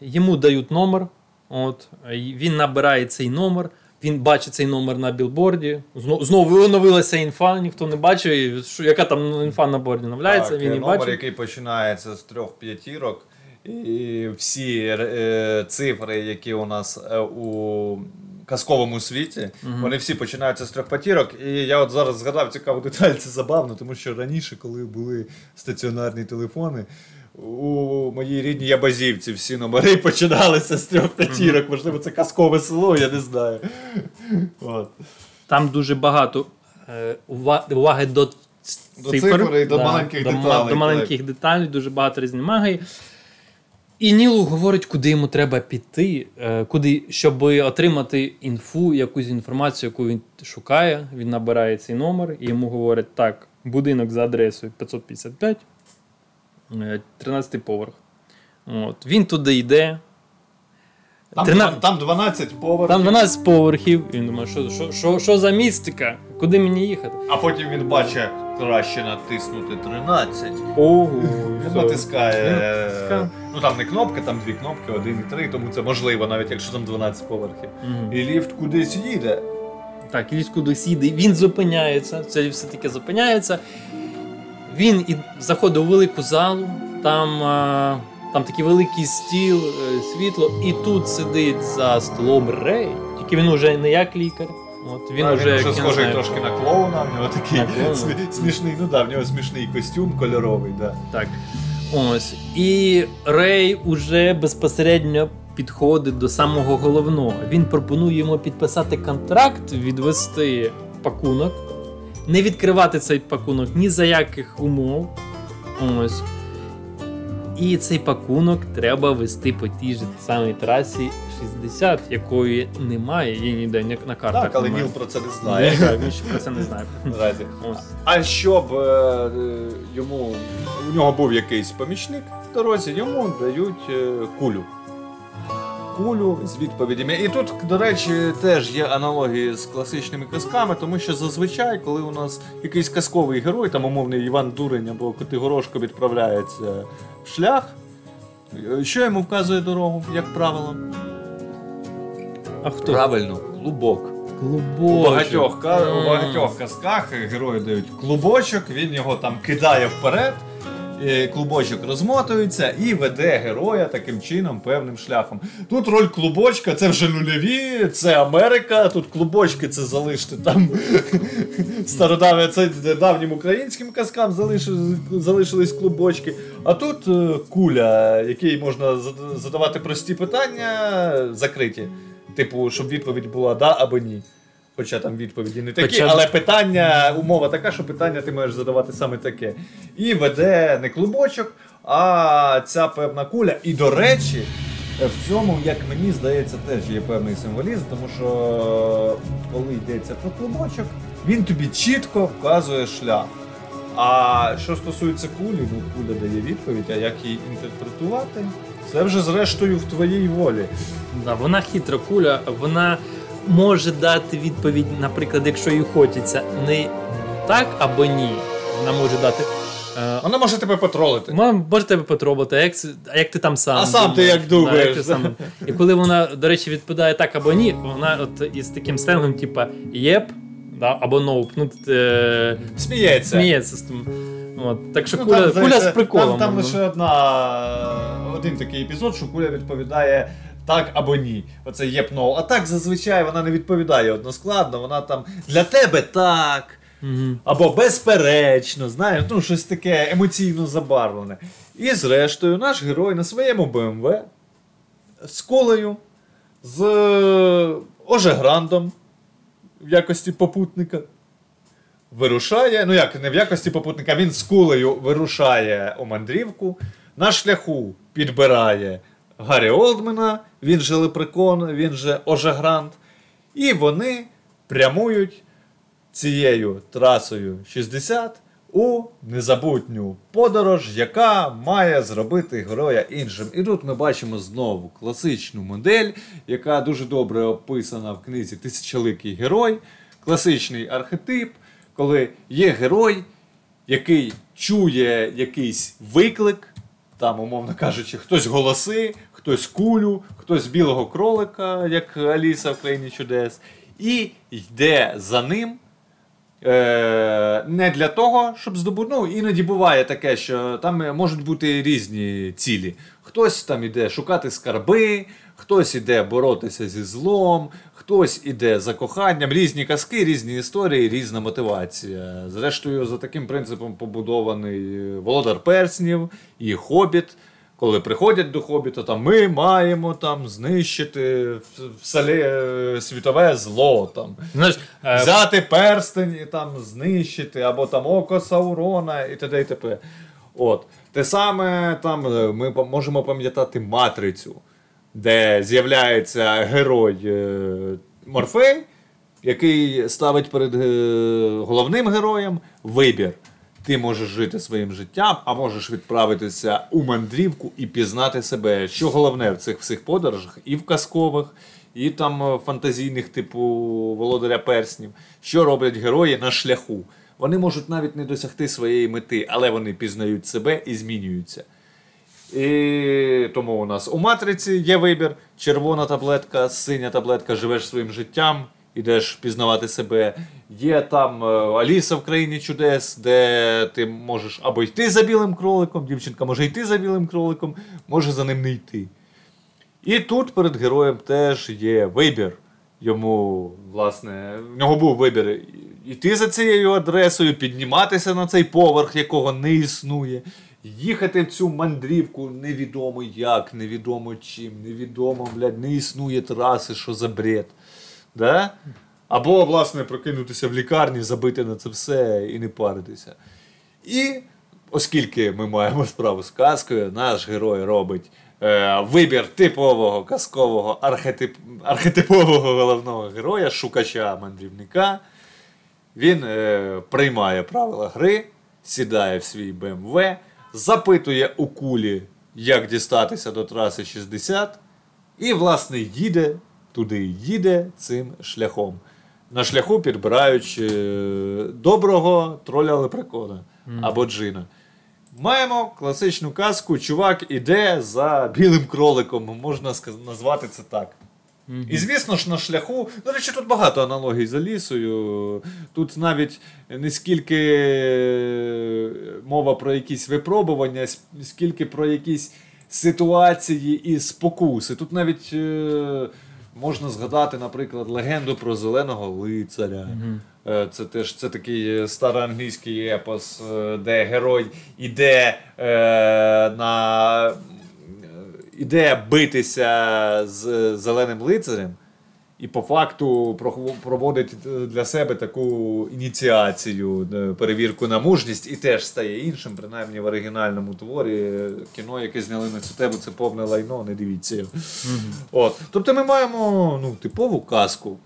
йому дають номер, от, він набирає цей номер, він бачить цей номер на білборді. Знов, знову оновилася інфа, ніхто не бачив, що, яка там інфа на борді оновляється, він і бачить. Номер, бачив. Який починається з трьох п'ятірок, і всі е, цифри, які у нас е, у казковому світі, угу. вони всі починаються з трьох п'ятірок. І я от зараз згадав цікаву деталь, це забавно, тому що раніше, коли були стаціонарні телефони, у моїй рідній Ябазівці всі номери починалися з трьох п'ятірок. Можливо, це казкове село, я не знаю. От. Там дуже багато е, уваги до, до цифр. цифри і до да, маленьких до, деталей. До маленьких деталей, дуже багато різних магій. І Нілу говорить, куди йому треба піти, е, куди, щоб отримати інфу, якусь інформацію, яку він шукає. Він набирає цей номер і йому говорять, так, будинок за адресою п'ятсот п'ятдесят п'ять. тринадцятий поверх. От. Він туди йде. Там, тринадцять... там дванадцять поверхів. Там дванадцять поверхів. Він думає, що, що, що, що за містика? Куди мені їхати? А потім він бачить, краще натиснути тринадцять. Ого. Він натискає. Ну там не кнопка, там дві кнопки, один і три, тому це можливо, навіть якщо там дванадцять поверхів. Угу. І ліфт кудись їде. Так, ліфт кудись їде. Він зупиняється. Це все-таки зупиняється. Він і заходить у велику залу, там, там такий великий стіл, світло, і тут сидить за столом Рей, тільки він уже не як лікар. От, він а, уже, він вже схожий знає, трошки на клоуна, в нього такий смішний, ну да, в нього смішний костюм кольоровий. Да. Так. Ось. І Рей уже безпосередньо підходить до самого головного. Він пропонує йому підписати контракт, відвести пакунок. Не відкривати цей пакунок ні за яких умов. Ось. І цей пакунок треба вести по тій же самій трасі шістдесят, якої немає, її ніде на картах. Так, але немає. Ніл про це не знає. Так, він ще про це не знає. А щоб е- йому, у нього був якийсь помічник в дорозі, йому дають е- кулю. Кулю з відповідями. І тут, до речі, теж є аналогії з класичними казками, тому що зазвичай, коли у нас якийсь казковий герой, там умовний Іван Дурень або Котигорошко відправляється в шлях, Що йому вказує дорогу, як правило? А хто? Правильно, клубок. Клубочок. У багатьох, mm. у багатьох казках герої дають клубочок, він його там кидає вперед, клубочок розмотується і веде героя таким чином певним шляхом. Тут роль клубочка, це вже нульові, це Америка, тут клубочки це залиште там стародавні, це давнім українським казкам залишились клубочки. А тут куля, якій можна задавати прості питання, закриті. Типу, щоб відповідь була «да» або «ні». Хоча там відповіді не такі, хоча... але питання, умова така, що питання ти можеш задавати саме таке. І веде не клубочок, а ця певна куля. І, до речі, в цьому, як мені здається, теж є певний символізм, тому що, коли йдеться про клубочок, він тобі чітко вказує шлях. А що стосується кулі, ну, куля дає відповідь, а як її інтерпретувати, це вже зрештою в твоїй волі. Да, вона хитра куля, вона може дати відповідь, наприклад, якщо їй хочеться, не так або ні, вона може дати... Е... Вона може тебе потролити. Вона може тебе потролити, а як, а як ти там сам. А думаєш, сам ти як думаєш. Да, як ти сам... І коли вона, до речі, відповідає так або ні, вона от із таким сленгом, типу, єп, да, або ноуп, ну, е... сміється. Сміється з тим. От. Так що ну, куля, там, куля з приколом. Там, там лише одна, один такий епізод, що куля відповідає так або ні. Оце єпно. А так зазвичай вона не відповідає односкладно, вона там для тебе так, mm-hmm. або безперечно, знаєш, ну щось таке емоційно забарвлене. І зрештою наш герой на своєму Бі Ем Ве з колею, з Оже Грантом в якості попутника. Вирушає, ну як, не в якості попутника, він з кулею вирушає у мандрівку, на шляху підбирає Гері Олдмена, він же Лепрекон, він же Оже Грант, і вони прямують цією трасою шістдесят у незабутню подорож, яка має зробити героя іншим. І тут ми бачимо знову класичну модель, яка дуже добре описана в книзі «Тисячоликий герой», класичний архетип, коли є герой, який чує якийсь виклик, там, умовно кажучи, хтось голоси, хтось кулю, хтось білого кролика, як Аліса в «Країні чудес», і йде за ним е- не для того, щоб здобути. Ну, іноді буває таке, що там можуть бути різні цілі. Хтось там іде шукати скарби, хтось іде боротися зі злом, хтось іде за коханням. Різні казки, різні історії, різна мотивація. Зрештою, за таким принципом побудований «Володар Перснів» і «Хобіт». Коли приходять до «Хобіта», там, ми маємо там знищити в селі світове зло, там, знаєш, взяти перстень і там знищити, або там око Саурона і т.д. і т.п. От. Те саме там ми можемо пам'ятати «Матрицю», де з'являється герой Морфей, який ставить перед головним героєм вибір. Ти можеш жити своїм життям, а можеш відправитися у мандрівку і пізнати себе. Що головне в цих всіх подорожах, і в казкових, і там фантазійних типу «Володаря перснів», що роблять герої на шляху. Вони можуть навіть не досягти своєї мети, але вони пізнають себе і змінюються. І тому у нас у «Матриці» є вибір: червона таблетка, синя таблетка, живеш своїм життям, ідеш пізнавати себе. Є там «Аліса в країні чудес», де ти можеш або йти за білим кроликом, дівчинка може йти за білим кроликом, може за ним не йти. І тут перед героєм теж є вибір. Йому, власне, в нього був вибір йти за цією адресою, підніматися на цей поверх, якого не існує, їхати в цю мандрівку невідомо як, невідомо чим, невідомо, блядь, не існує траси, що за бред. Да? Або, власне, прокинутися в лікарні, забити на це все і не паритися. І, оскільки ми маємо справу з казкою, наш герой робить е, вибір типового казкового архетип, архетипового головного героя, шукача-мандрівника. Він е, приймає правила гри, сідає в свій Бі Ем Ве, запитує у кулі, як дістатися до траси шістдесят, і, власне, їде туди, їде цим шляхом. На шляху підбираючи доброго троля-лепрекона, mm. або джина. Маємо класичну казку, чувак іде за білим кроликом, можна назвати це так. Mm-hmm. І, звісно ж, на шляху, до речі, тут багато аналогій з Алісою, тут навіть не скільки мова про якісь випробування, скільки про якісь ситуації і спокуси. Тут навіть е- можна згадати, наприклад, легенду про зеленого лицаря. Mm-hmm. Це теж це такий староанглійський епос, де герой іде е- на... іде битися з зеленим лицарем і по факту проводить для себе таку ініціацію, перевірку на мужність, і теж стає іншим, принаймні в оригінальному творі. Кіно, яке зняли на цю тему, це повне лайно, не дивіться його. От. Тобто ми маємо ну, типову казку.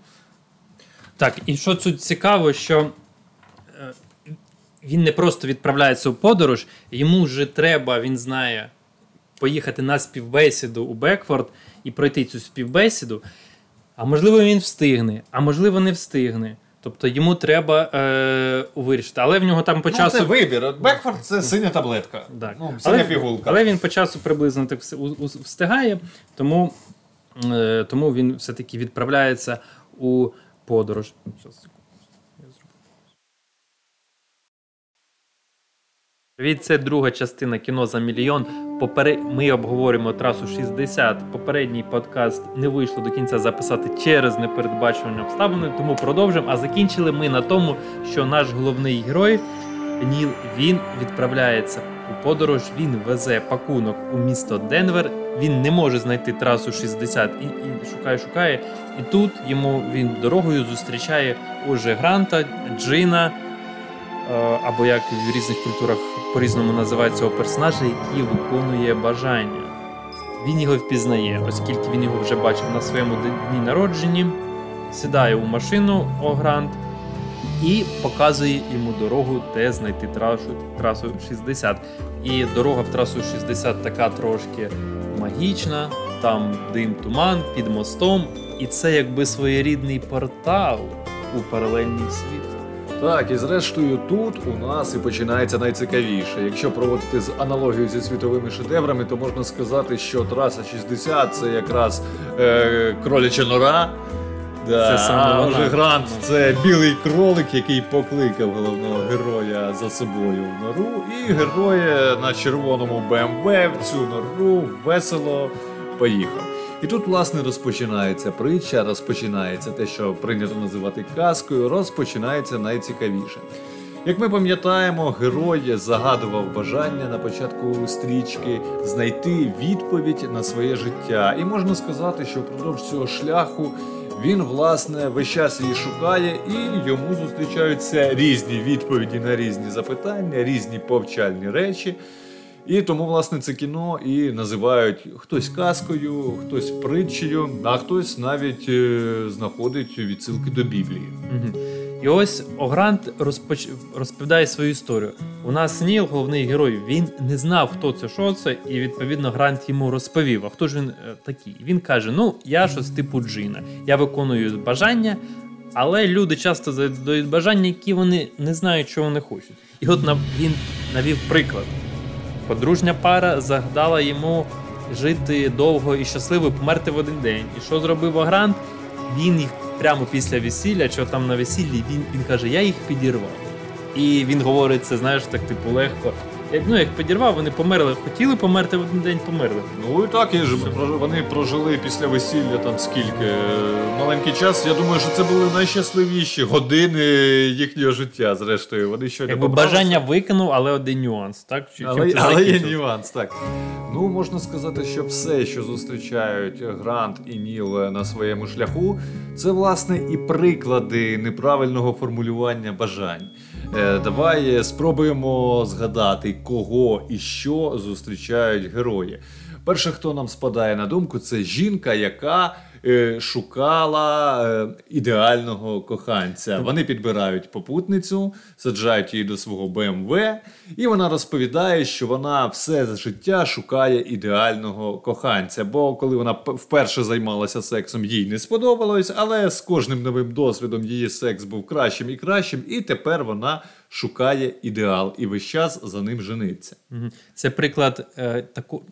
Так, і що тут цікаво, що він не просто відправляється у подорож, йому вже треба, він знає, поїхати на співбесіду у Бекфорд і пройти цю співбесіду, а можливо він встигне, а можливо не встигне. Тобто йому треба е- вирішити. Але в нього там по ну, часу... це вибір. Бекфорд – це синя таблетка. Ну, синя але, пігулка. Але він по часу приблизно так встигає, тому, е- тому він все-таки відправляється у подорож. Від це друга частина «Кіно за мільйон». Поперед... Ми обговорюємо трасу шістдесят. Попередній подкаст не вийшло до кінця записати через непередбачувані обставини, тому продовжимо. А закінчили ми на тому, що наш головний герой Ніл, він відправляється у подорож, він везе пакунок у місто Денвер. Він не може знайти трасу шістдесят і, і шукає, шукає. І тут йому він дорогою зустрічає Оже Гранта, Джина, або як в різних культурах по-різному називають цього персонажа, який виконує бажання. Він його впізнає, оскільки він його вже бачив на своєму дні народженні, сідає у машину Огрант і показує йому дорогу, де знайти трасу, трасу шістдесят. І дорога в трасу шістдесят така трошки магічна, там дим, туман, під мостом, і це якби своєрідний портал у паралельний світ. Так, і зрештою тут у нас і починається найцікавіше. Якщо проводити з аналогією зі світовими шедеврами, то можна сказати, що траса шістдесят – це якраз е, кроляча нора, да. Це а Оже Грант – це білий кролик, який покликав головного героя за собою в нору, і герой на червоному БМВ в цю нору весело поїхав. І тут, власне, розпочинається притча, розпочинається те, що прийнято називати казкою, розпочинається найцікавіше. Як ми пам'ятаємо, герой загадував бажання на початку стрічки знайти відповідь на своє життя. І можна сказати, що впродовж цього шляху він, власне, весь час її шукає, і йому зустрічаються різні відповіді на різні запитання, різні повчальні речі. І тому, власне, це кіно і називають хтось казкою, хтось притчею, а хтось навіть знаходить відсилки до Біблії. Угу. І ось Огрант розпоч... розповідає свою історію. У нас Ніл, головний герой, він не знав, хто це, що це, і, відповідно, Грант йому розповів. А хто ж він такий? Він каже, ну, я щось типу джина, я виконую бажання, але люди часто задають бажання, які вони не знають, що вони хочуть. І от він навів приклад. Подружня пара загадала йому жити довго і щасливо, померти в один день. І що зробив Огрант? Він їх прямо після весілля, що там на весіллі, він, він каже, я їх підірвав. І він говорить це, знаєш, так типу легко. Як, ну, як підірвав, вони померли, хотіли померти в один день, померли. Ну і так, і ж, вони прожили після весілля там скільки, маленький час. Я думаю, що це були найщасливіші години їхнього життя, зрештою. Вони щойно побралися. Бажання викинув, але один нюанс, так? Чи, але але є нюанс, так. Ну, можна сказати, що все, що зустрічають Грант і Ніл на своєму шляху, це, власне, і приклади неправильного формулювання бажань. Давай спробуємо згадати, кого і що зустрічають герої. Перше, хто нам спадає на думку, це жінка, яка шукала ідеального коханця. Вони підбирають попутницю, саджають її до свого Бі Ем Ве, і вона розповідає, що вона все життя шукає ідеального коханця. Бо коли вона вперше займалася сексом, їй не сподобалось, але з кожним новим досвідом її секс був кращим і кращим, і тепер вона шукає ідеал і весь час за ним жениться. Це приклад е, такого...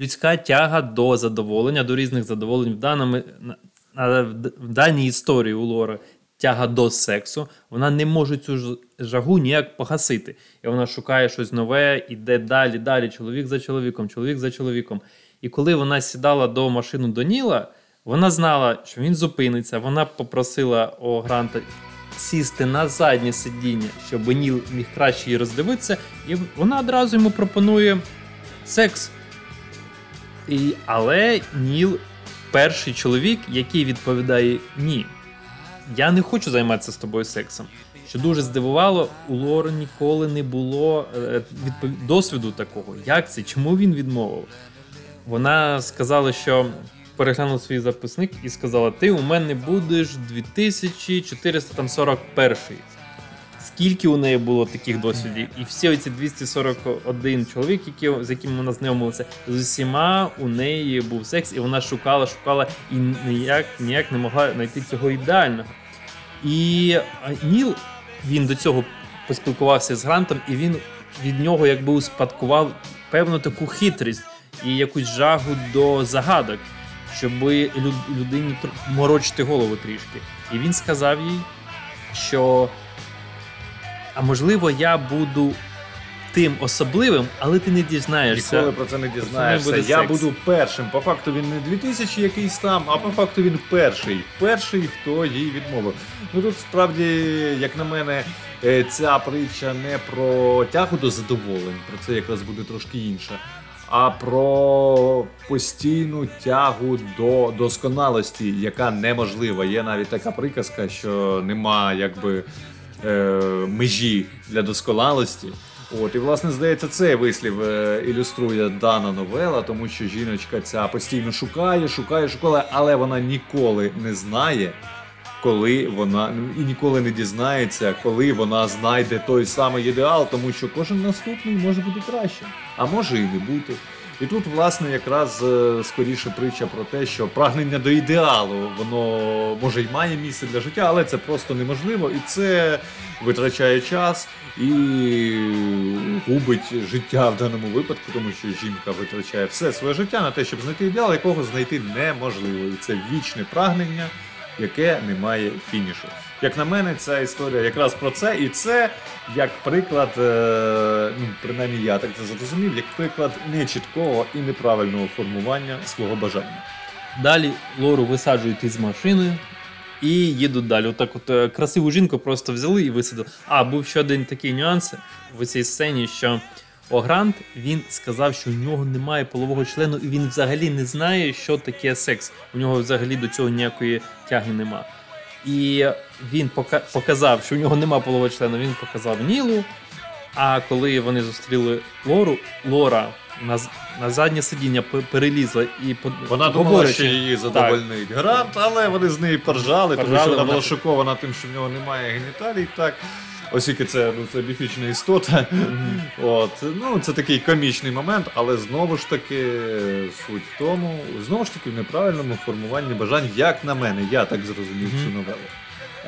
Людська тяга до задоволення, до різних задоволень. В, даному, в даній історії у Лори тяга до сексу, вона не може цю жагу ніяк погасити. І вона шукає щось нове, іде далі, далі, чоловік за чоловіком, чоловік за чоловіком. І коли вона сідала до машини до Ніла, вона знала, що він зупиниться. Вона попросила О Гранта сісти на заднє сидіння, щоб Ніл міг краще її роздивитися. І вона одразу йому пропонує секс. І, але Ніл перший чоловік, який відповідає ні, я не хочу займатися з тобою сексом. Що дуже здивувало, у Лори ніколи не було відпов... досвіду такого. Як це? Чому він відмовив? Вона сказала, що переглянула свій записник і сказала, ти у мене будеш дві тисячі чотириста сорок перший. Скільки у неї було таких досвідів? І всі оці двісті сорок один чоловік, які, з якими вона знайомилася, з усіма у неї був секс, і вона шукала, шукала, і ніяк, ніяк не могла знайти цього ідеального. І Ніл, він до цього поспілкувався з Грантом, і він від нього якби успадкував певну таку хитрість і якусь жагу до загадок, щоб людині морочити голову трішки. І він сказав їй, що... А можливо, я буду тим особливим, але ти не дізнаєшся. Ніколи про це не дізнаєшся. Я секс. буду першим. По факту він не дві тисячі якийсь там, а по факту він перший. Перший, хто їй відмовив. Ну тут справді, як на мене, ця притча не про тягу до задоволень, про це якраз буде трошки інше, а про постійну тягу до досконалості, яка неможлива. Є навіть така приказка, що нема якби... межі для досконалості. От, і, власне, здається, цей вислів е, ілюструє дана новела, тому що жіночка ця постійно шукає, шукає, шукає, але вона ніколи не знає, коли вона, і ніколи не дізнається, коли вона знайде той самий ідеал, тому що кожен наступний може бути кращим, а може і не бути. І тут, власне, якраз скоріше притча про те, що прагнення до ідеалу, воно, може, й має місце для життя, але це просто неможливо, і це витрачає час і губить життя в даному випадку, тому що жінка витрачає все своє життя на те, щоб знайти ідеал, якого знайти неможливо. І це вічне прагнення, яке не має фінішу. Як на мене, ця історія якраз про це, і це, як приклад, ну, принаймні я так це зрозумів, як приклад нечіткого і неправильного формування свого бажання. Далі Лору висаджують із машини і їдуть далі. Отак от красиву жінку просто взяли і висадили. А, був ще один такий нюанс в цій сцені, що О Грант, він сказав, що у нього немає полового члену, і він взагалі не знає, що таке секс. У нього взагалі до цього ніякої тяги нема. І він показав, що у нього нема полового члена, він показав Нілу. А коли вони зустріли Лору, Лора на, на заднє сидіння перелізла і вона думала, що її задовольнить Грант, але вони з неї поржали, поржали тому що вона була вона... шокована тим, що в нього немає геніталій. Так. Оскільки це, ну, це біфічна істота. Mm-hmm. От. Ну, це такий комічний момент, але знову ж таки суть в тому, знову ж таки в неправильному формуванні бажань, як на мене, я так зрозумів mm-hmm. цю новелу.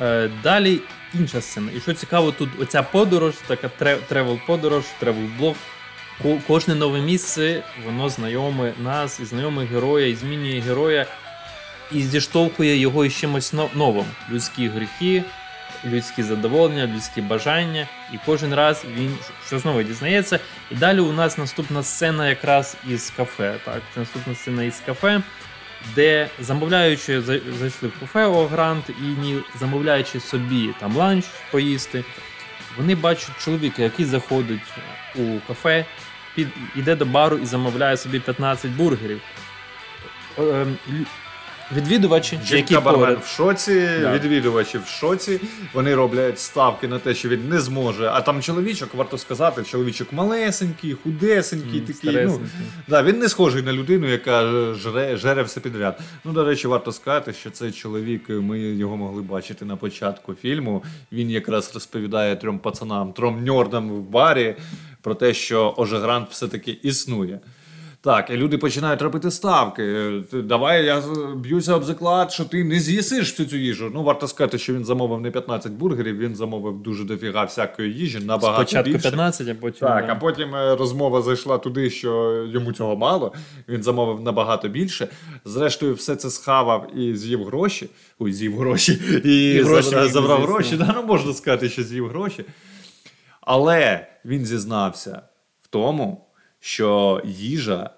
Е, далі інша сцена. І що цікаво, тут оця подорож, така тревел-подорож, тревел-блог. Кожне нове місце, воно знайоме нас, і знайоме героя, і змінює героя, і зіштовхує його із чимось новим. Людські гріхи, людські задоволення, людські бажання, і кожен раз він що знову дізнається. І далі у нас наступна сцена якраз із кафе. Так, це наступна сцена із кафе, де замовляючи, зайшли в кафе О Грант і замовляючи собі там ланч поїсти, вони бачать чоловіка, який заходить у кафе, під, іде до бару і замовляє собі п'ятнадцять бургерів. Відвідувачі, які поряд. В шоці, да. Відвідувачі в шоці. Вони роблять ставки на те, що він не зможе. А там чоловічок, варто сказати, чоловічок малесенький, худесенький, mm, такий. Ну, да, він не схожий на людину, яка жре, жере все підряд. Ну, до речі, варто сказати, що цей чоловік, ми його могли бачити на початку фільму. Він якраз розповідає трьом пацанам, трьом ньордам в барі про те, що Оже Грант все-таки існує. Так, і люди починають робити ставки. Давай я б'юся об заклад, що ти не з'їсиш всю цю їжу. Ну, варто сказати, що він замовив не п'ятнадцять бургерів, він замовив дуже дофіга всякої їжі, набагато спочатку більше. Спочатку п'ятнадцять, а потім... Так, да. А потім розмова зайшла туди, що йому цього мало. Він замовив набагато більше. Зрештою, все це схавав і з'їв гроші. Ой, з'їв гроші. І, і гроші забрав, забрав гроші. Да, ну, можна сказати, що з'їв гроші. Але він зізнався в тому, що їжа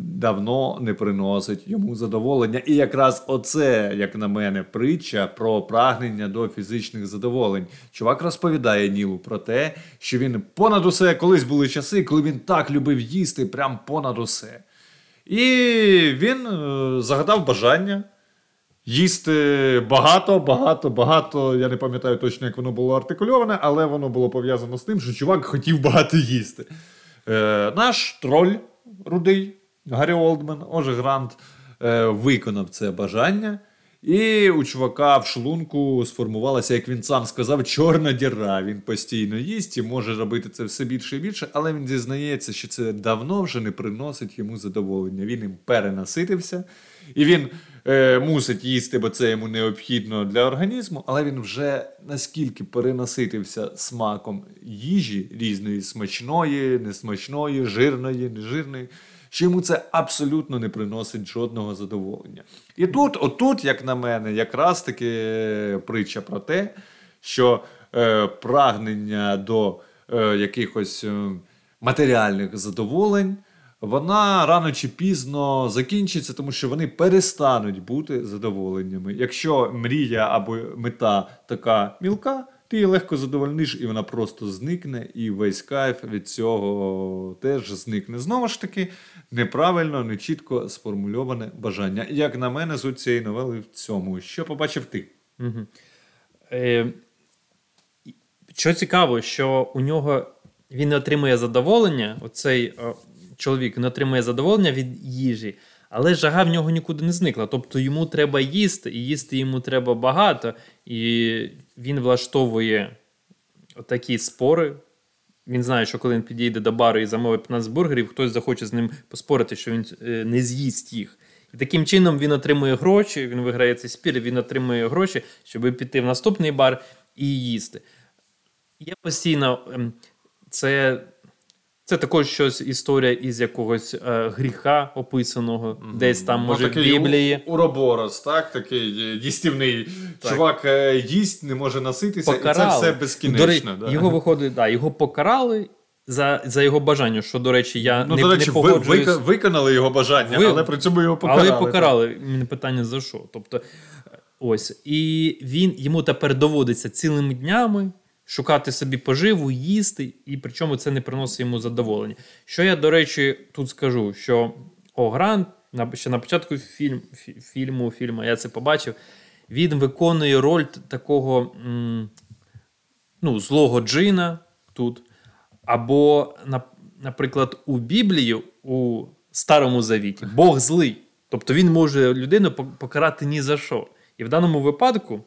давно не приносить йому задоволення. І якраз оце, як на мене, притча про прагнення до фізичних задоволень. Чувак розповідає Нілу про те, що він понад усе, колись були часи, коли він так любив їсти, прям понад усе. І він загадав бажання їсти багато, багато, багато. Я не пам'ятаю точно, як воно було артикульоване, але воно було пов'язано з тим, що чувак хотів багато їсти. Е, наш троль рудий, Гері Олдмен, Оже Грант, е, виконав це бажання. І у чувака в шлунку сформувалася, як він сам сказав, чорна діра. Він постійно їсть і може робити це все більше і більше, але він дізнається, що це давно вже не приносить йому задоволення. Він їм перенаситився, і він е, мусить їсти, бо це йому необхідно для організму, але він вже наскільки перенаситився смаком їжі різної, смачної, несмачної, жирної, нежирної, що йому це абсолютно не приносить жодного задоволення. І тут, отут, як на мене, якраз таки притча про те, що е, прагнення до е, якихось е, матеріальних задоволень, вона рано чи пізно закінчиться, тому що вони перестануть бути задоволеннями. Якщо мрія або мета така мілка, ти її легко задовольниш, і вона просто зникне, і весь кайф від цього теж зникне. Знову ж таки, неправильно, нечітко сформульоване бажання. Як на мене, суть цієї новели в цьому. Що побачив ти? Угу. Е, що цікаво, що у нього він не отримує задоволення, оцей о, чоловік не отримує задоволення від їжі, але жага в нього нікуди не зникла. Тобто йому треба їсти, і їсти йому треба багато, і він влаштовує отакі спори. Він знає, що коли він підійде до бару і замовить п'ятнадцять бургерів, хтось захоче з ним поспорити, що він не з'їсть їх. І таким чином він отримує гроші, він виграє цей спір, він отримує гроші, щоб піти в наступний бар і їсти. Я постійно... Це, це також щось історія із якогось е, гріха описаного, mm-hmm. десь там, може, ну, в Біблії. Уроборос, так? Такий їстівний так. Чувак е, їсть, не може наситися, покарали. І це все безкінечно. До, да. Його виходить, да, його покарали за, за його бажання, що, до речі, я ну, не, до речі, не погоджуюсь. Ви, виконали його бажання, ви, але при цьому його покарали. Але покарали, мені питання за що. Тобто, ось, і він, йому тепер доводиться цілими днями шукати собі поживу, їсти, і причому це не приносить йому задоволення. Що я, до речі, тут скажу, що О. Грант, ще на початку фільм, фільму, фільму, я це побачив, він виконує роль такого ну, злого джина тут, або, наприклад, у Біблії, у Старому Завіті, Бог злий. Тобто він може людину покарати ні за що. І в даному випадку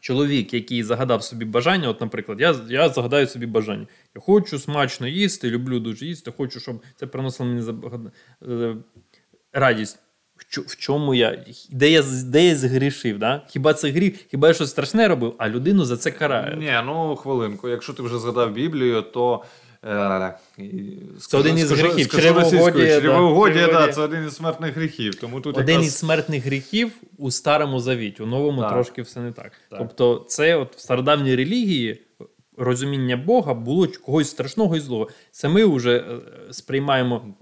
чоловік, який загадав собі бажання, от, наприклад, я, я загадаю собі бажання. Я хочу смачно їсти, люблю дуже їсти, хочу, щоб це приносило мені радість. В чому я, де я, де я згрішив, да? Хіба це гріх, хіба я щось страшне робив, а людину за це карають. Ні, ну, хвилинку, якщо ти вже згадав Біблію, то... Це один із гріхів. Чревоугодія, це один із смертних гріхів. Тому тут один якраз... із смертних гріхів у Старому Завіті, у Новому так. трошки все не так. так. Тобто це от в стародавній релігії розуміння Бога було когось страшного і злого. Це ми вже сприймаємо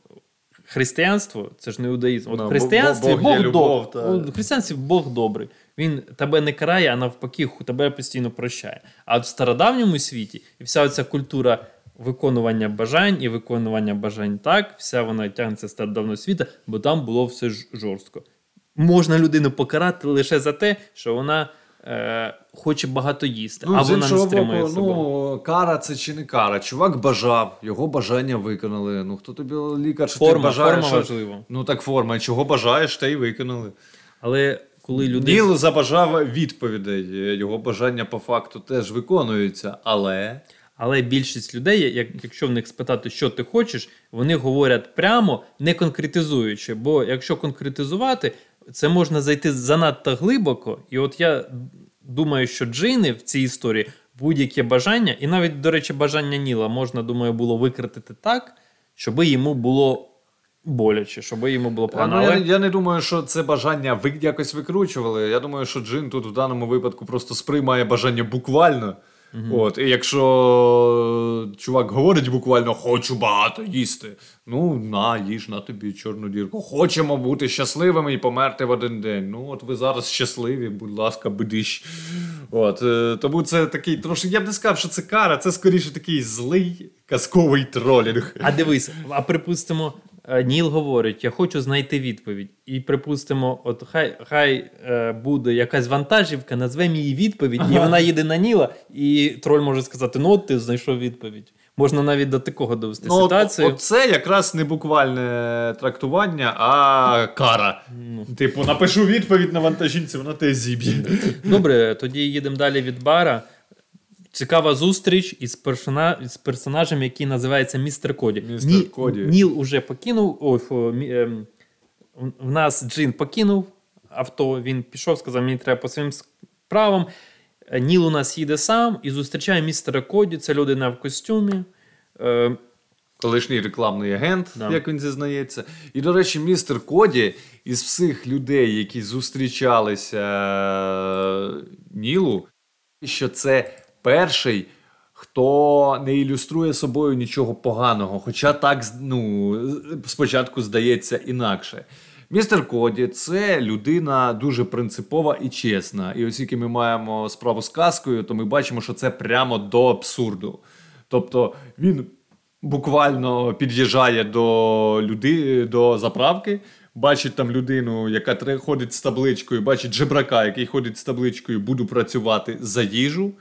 християнство, це ж не іудаїзм. От в християнстві Бог, Бог, Бог, Бог, та... християнстві Бог добрий. Він тебе не карає, а навпаки тебе постійно прощає. А в стародавньому світі вся оця культура виконування бажань і виконування бажань так, вся вона тягнеться з стародавнього світу, бо там було все жорстко. можна людину покарати лише за те, що вона е, хоче багато їсти, ну, а вона не стримує боку, себе. Ну, кара це чи не кара. Чувак бажав, його бажання виконали. Ну, хто тобі лікар, що форма, ти бажаєш? Форма важлива. Ну, так форма. Чого бажаєш, те й виконали. Але коли людина... Ніл забажав відповідей. Його бажання по факту теж виконуються, але... Але більшість людей, як, якщо в них спитати, що ти хочеш, вони говорять прямо, не конкретизуючи. Бо якщо конкретизувати, це можна зайти занадто глибоко. І от я думаю, що джини в цій історії будь-яке бажання, і навіть, до речі, бажання Ніла можна, думаю, було викритити так, щоб йому було боляче, щоб йому було погано. Але... Я, я не думаю, що це бажання ви якось викручували. Я думаю, що джин тут в даному випадку просто сприймає бажання буквально. Mm-hmm. От, і якщо чувак говорить буквально «хочу багато їсти», ну, на, їж, на тобі чорну дірку. Хочемо бути щасливими і померти в один день. Ну, от ви зараз щасливі, будь ласка, бідіш. От, е, тому це такий трошки, я б не сказав, що це кара, це скоріше такий злий казковий тролінг. А дивись, а припустимо, Ніл говорить, я хочу знайти відповідь. І припустимо, от хай, хай е, буде якась вантажівка, назвемо її відповідь, ага. І вона їде на Ніла, і троль може сказати, ну от ти знайшов відповідь. Можна навіть до такого довести ну, ситуацію. Оце якраз не буквальне трактування, а кара. Ну. Типу, напишу відповідь на вантажівці, вона те зіб'є. Добре, тоді їдемо далі від бара. Цікава зустріч із, персона... із персонажем, який називається Містер Коді. Містер Ні... Коді. Ніл уже покинув, ой, фу, мі... ем... в нас Джин покинув авто, він пішов, сказав, мені треба по своїм справам. Ніл у нас їде сам і зустрічає містера Коді, це людина в костюмі. Ем... Колишній рекламний агент, да. Як він зізнається. І, до речі, містер Коді із всіх людей, які зустрічалися Нілу, що це перший, хто не ілюструє собою нічого поганого, хоча так, ну, спочатку здається інакше. Містер Коді – це людина дуже принципова і чесна. І оскільки ми маємо справу з казкою, то ми бачимо, що це прямо до абсурду. Тобто він буквально під'їжджає до люди, до заправки, бачить там людину, яка ходить з табличкою, бачить жебрака, який ходить з табличкою «Буду працювати за їжу».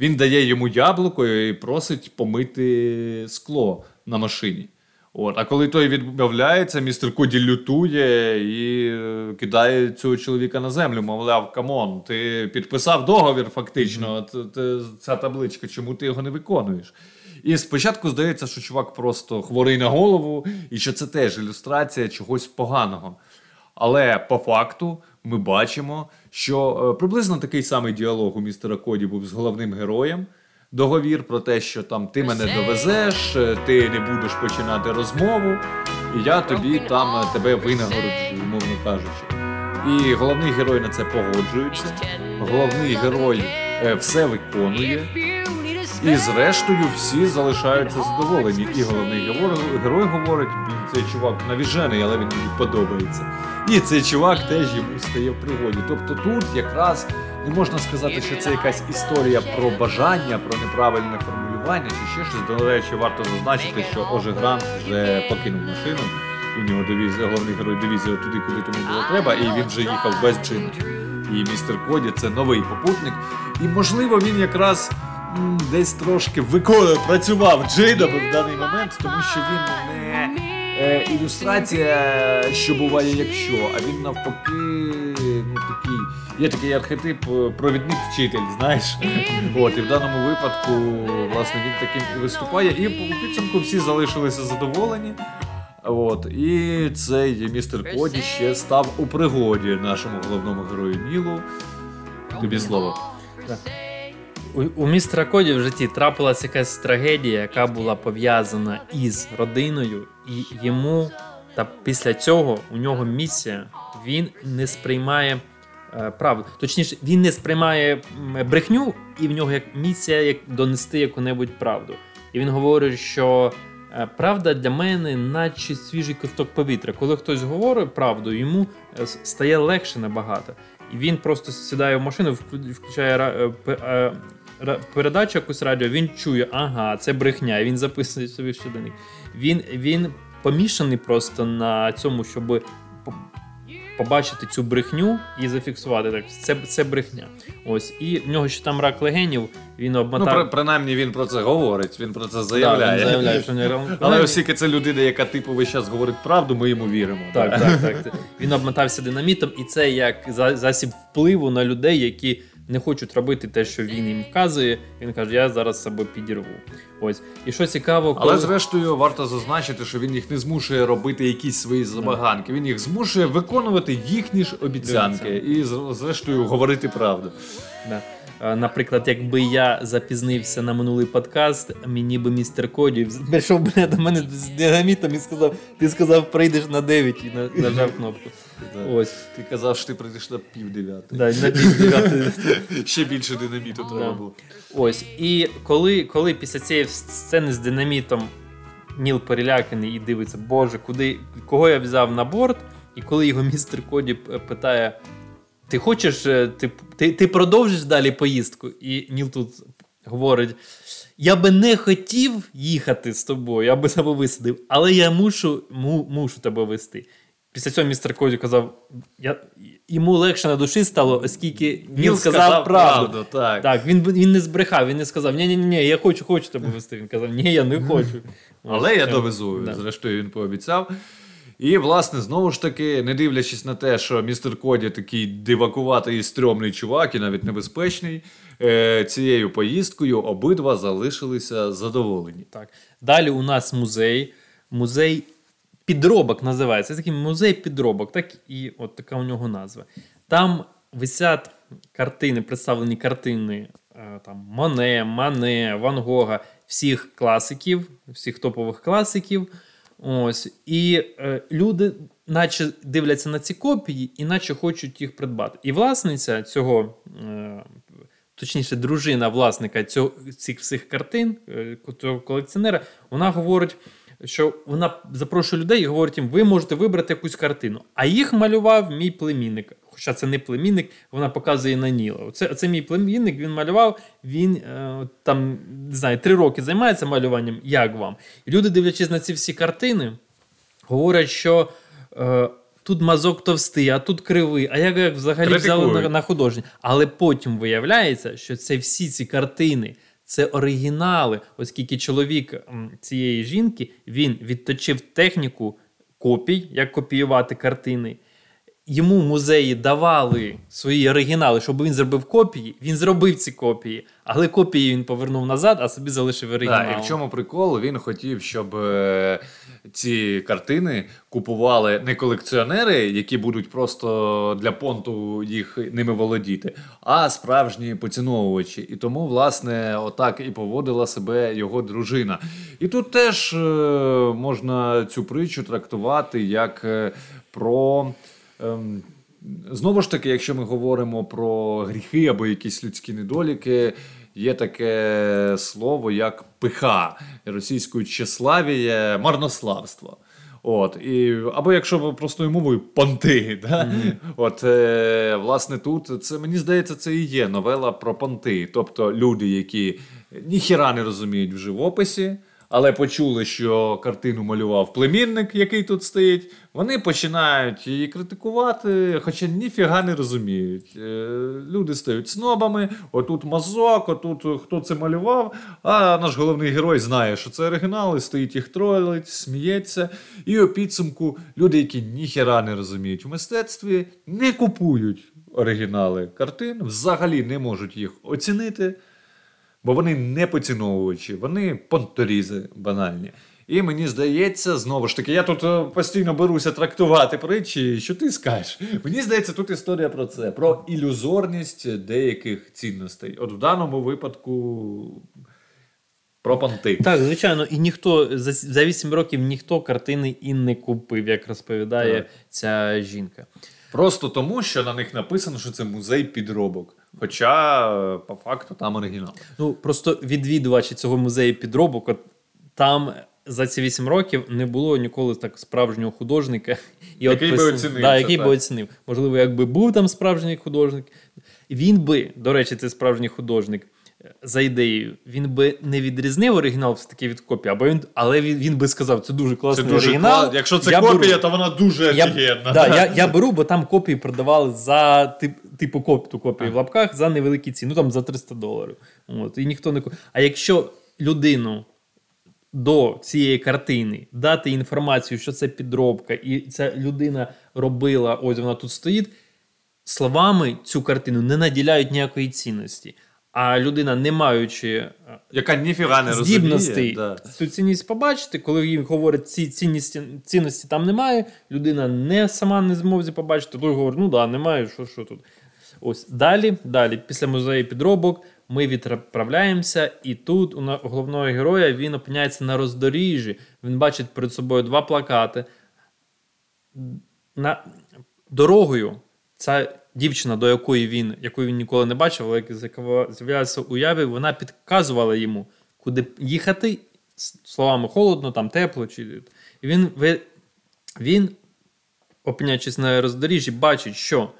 Він дає йому яблуко і просить помити скло на машині. От. А коли той відмовляється, містер Коді лютує і кидає цього чоловіка на землю. Мовляв, камон, ти підписав договір фактично, mm-hmm. ця табличка, чому ти його не виконуєш? І спочатку здається, що чувак просто хворий на голову, і що це теж ілюстрація чогось поганого. Але по факту ми бачимо, що приблизно такий самий діалог у містера Коді був з головним героєм. Договір про те, що там ти мене довезеш, ти не будеш починати розмову, і я тобі там тебе винагороджу, умовно кажучи. І головний герой на це погоджується, головний герой все виконує, і зрештою всі залишаються задоволені. І головний герой говорить, цей чувак навіжений, але він мені подобається. І цей чувак теж йому стає в пригоді. Тобто тут якраз не можна сказати, що це якась історія про бажання, про неправильне формулювання, чи ще щось. До речі, варто зазначити, що Оже Грант вже покинув машину, у нього дивізія, головний герой дивізія туди, куди тому було треба, і він вже їхав без джина. І містер Коді – це новий попутник. І, можливо, він якраз десь трошки виконує, працював джинами в даний момент, тому що він не... ілюстрація, що буває якщо, а він навпаки, ну, такий, є такий архетип провідник-вчитель, знаєш. От, і в даному випадку, власне, він таким і виступає, і у підсумку всі залишилися задоволені. От, і цей містер Коді ще став у пригоді нашому головному герою Нілу. Тобі слово. У, у містера Коді в житті трапилася якась трагедія, яка була пов'язана із родиною, і йому, та після цього, у нього місія, він не сприймає е, правду. Точніше, він не сприймає брехню, і в нього як місія як донести яку-небудь правду. І він говорить, що правда для мене наче свіжий ковток повітря. Коли хтось говорить правду, йому стає легше набагато. І він просто сідає в машину, включає е, передачу якусь радіо, він чує, ага, це брехня, і він записує собі в щоденник. Він, він помішаний просто на цьому, щоб побачити цю брехню і зафіксувати так. Це, це брехня. Ось. І в нього ще там рак легенів, він обмотав... Ну, при, принаймні, він про це говорить, він про це заявляє. Да, заявляє що не... Але оскільки це людина, яка типу весь час говорить правду, ми йому віримо. Так, так, так. так, так. Він обмотався динамітом, і це як засіб впливу на людей, які не хочуть робити те, що він їм вказує. Він каже, я зараз себе підірву. Ось. І що цікаво... Коли... Але зрештою варто зазначити, що він їх не змушує робити якісь свої забаганки. Він їх змушує виконувати їхні ж обіцянки. І зрештою говорити правду. Да. Наприклад, якби я запізнився на минулий подкаст, мені би містер Коді прийшов бля, до мене з динамітом і сказав, ти сказав, прийдеш на дев'ять і нажав кнопку. Ось. Ти казав, що ти прийдеш на пів дев'ятий. Да, на пів дев'ятий. Ще більше динаміту треба було. Ось. І коли, коли після цієї сцени з динамітом Ніл переляканий і дивиться, боже, куди, кого я взяв на борт, і коли його містер Коді питає, ти хочеш, ти, ти, ти продовжиш далі поїздку? І Ніл тут говорить, я би не хотів їхати з тобою, я би тебе висадив, але я мушу, му, мушу тебе вести. Після цього містер Козю казав, я, йому легше на душі стало, оскільки Ніл, Ніл сказав, сказав правду. правду так. Так, він, він не збрехав, він не сказав, ні-ні-ні, я хочу, хочу тебе вести. Він казав, ні, я не хочу. Але я довезу, да. Зрештою він пообіцяв. І, власне, знову ж таки, не дивлячись на те, що містер Коді такий дивакуватий і стрьомний чувак, і навіть небезпечний, цією поїздкою обидва залишилися задоволені. Так. Далі у нас музей. Музей підробок називається. Це такий музей підробок. Так і от така у нього назва. Там висять картини, представлені картини там, Моне, Мане, Ван Гога, всіх класиків, всіх топових класиків. Ось. І е, люди наче дивляться на ці копії і наче хочуть їх придбати. І власниця цього, е, точніше дружина власника цього, цих всіх картин, е, цього колекціонера, вона говорить, що вона запрошує людей і говорить їм, ви можете вибрати якусь картину. А їх малював мій племінник. Хоча це не племінник, вона показує на Ніла. Це, це мій племінник, він малював, він е, там, не знаю, три роки займається малюванням, як вам? І люди, дивлячись на ці всі картини, говорять, що е, тут мазок товстий, а тут кривий, а як, як взагалі Критикую. взяли на, на художню. Але потім виявляється, що це всі ці картини, це оригінали, оскільки чоловік цієї жінки, він відточив техніку копій, як копіювати картини. Йому музеї давали свої оригінали, щоб він зробив копії. Він зробив ці копії, але копії він повернув назад, а собі залишив оригінал. Так, і в чому прикол? Він хотів, щоб е- ці картини купували не колекціонери, які будуть просто для понту їх ними володіти, а справжні поціновувачі. І тому, власне, отак і поводила себе його дружина. І тут теж е- можна цю притчу трактувати як е- про... Ем, знову ж таки, якщо ми говоримо про гріхи або якісь людські недоліки, є таке слово як пиха, російською тщеславіє, марнославство. От, і, або якщо простою мовою, понти. Да? Mm-hmm. От, е, власне, тут, це, мені здається, це і є новела про понти. Тобто люди, які ніхіра не розуміють в живописі, але почули, що картину малював племінник, який тут стоїть, вони починають її критикувати, хоча ніфіга не розуміють. Люди стають снобами, отут мазок, отут хто це малював, а наш головний герой знає, що це оригінал, і стоїть їх тролить, сміється. І у підсумку люди, які ніхіра не розуміють в мистецтві, не купують оригінали картин, взагалі не можуть їх оцінити. Бо вони не поціновувачі, вони понторізи банальні. І мені здається, знову ж таки, я тут постійно беруся трактувати притчі, що ти скажеш. Мені здається, тут історія про це, про ілюзорність деяких цінностей. От в даному випадку про понти. Так, звичайно, і ніхто, за, за вісім років ніхто картини і не купив, як розповідає так. ця жінка. Просто тому, що на них написано, що це музей підробок. Хоча, по факту, там оригінал. Ну, просто відвідувачі цього музею підробок, от, там за ці вісім років не було ніколи так справжнього художника. І який от, би оцінив. Да, який так. би оцінив. Можливо, якби був там справжній художник. Він би, до речі, це справжній художник, за ідеєю, він би не відрізнив оригінал все-таки від копії, або він, але він, він би сказав, це дуже класний, це дуже оригінал. Кла... Якщо це я копія, беру. То вона дуже офігенна. Да, я, я беру, бо там копії продавали за, тип, типу, копту копії в лапках за невеликі ціни, ну там за триста доларів. От, і ніхто не... А якщо людину до цієї картини дати інформацію, що це підробка, і ця людина робила, ось вона тут стоїть, словами цю картину не наділяють ніякої цінності. А людина, не маючи яка ніфіга не здібностей, да. цю цінність побачити, коли їм говорять, ці цінності, цінності там немає, людина не сама не зможе побачити, той говорить, ну да, немає, що, що тут. Ось далі, далі, після музею підробок ми відправляємося, і тут у головного героя він опиняється на роздоріжжі, він бачить перед собою два плакати. На дорогою ця дівчина, до якої він, яку він ніколи не бачив, але яка з'являється в уяві, вона підказувала йому, куди їхати, словами холодно, там тепло. Чи... І він, він, опиняючись на роздоріжжі, бачить, що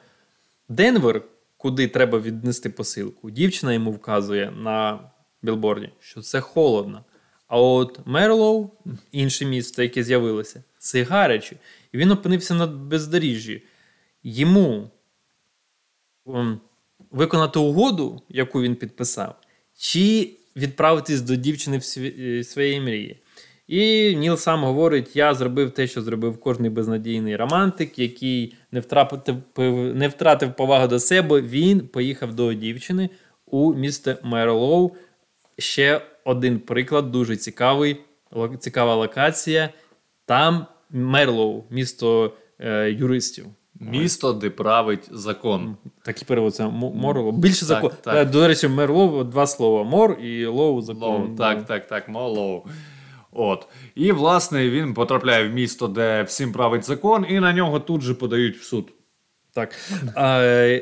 Денвер, куди треба віднести посилку, дівчина йому вказує на білборді, що це холодно. А от Мерлоу, інше місто, яке з'явилося, це гаряче. І він опинився на бездоріжжі. Йому виконати угоду, яку він підписав, чи відправитись до дівчини в своєї мрії. І Ніл сам говорить, я зробив те, що зробив кожний безнадійний романтик, який не втратив, не втратив повагу до себе, він поїхав до дівчини у місто Мерлоу. Ще один приклад, дуже цікавий, цікава локація. Там Мерлоу, місто е, юристів. Місто, де править закон. Так і перевод, це Мор. Більше закон. Так, так. До речі, Мерлоу, два слова. Мор і лоу закон. Лоу, так, так, так, Мерлоу. От. І, власне, він потрапляє в місто, де всім править закон, і на нього тут же подають в суд. Так. А,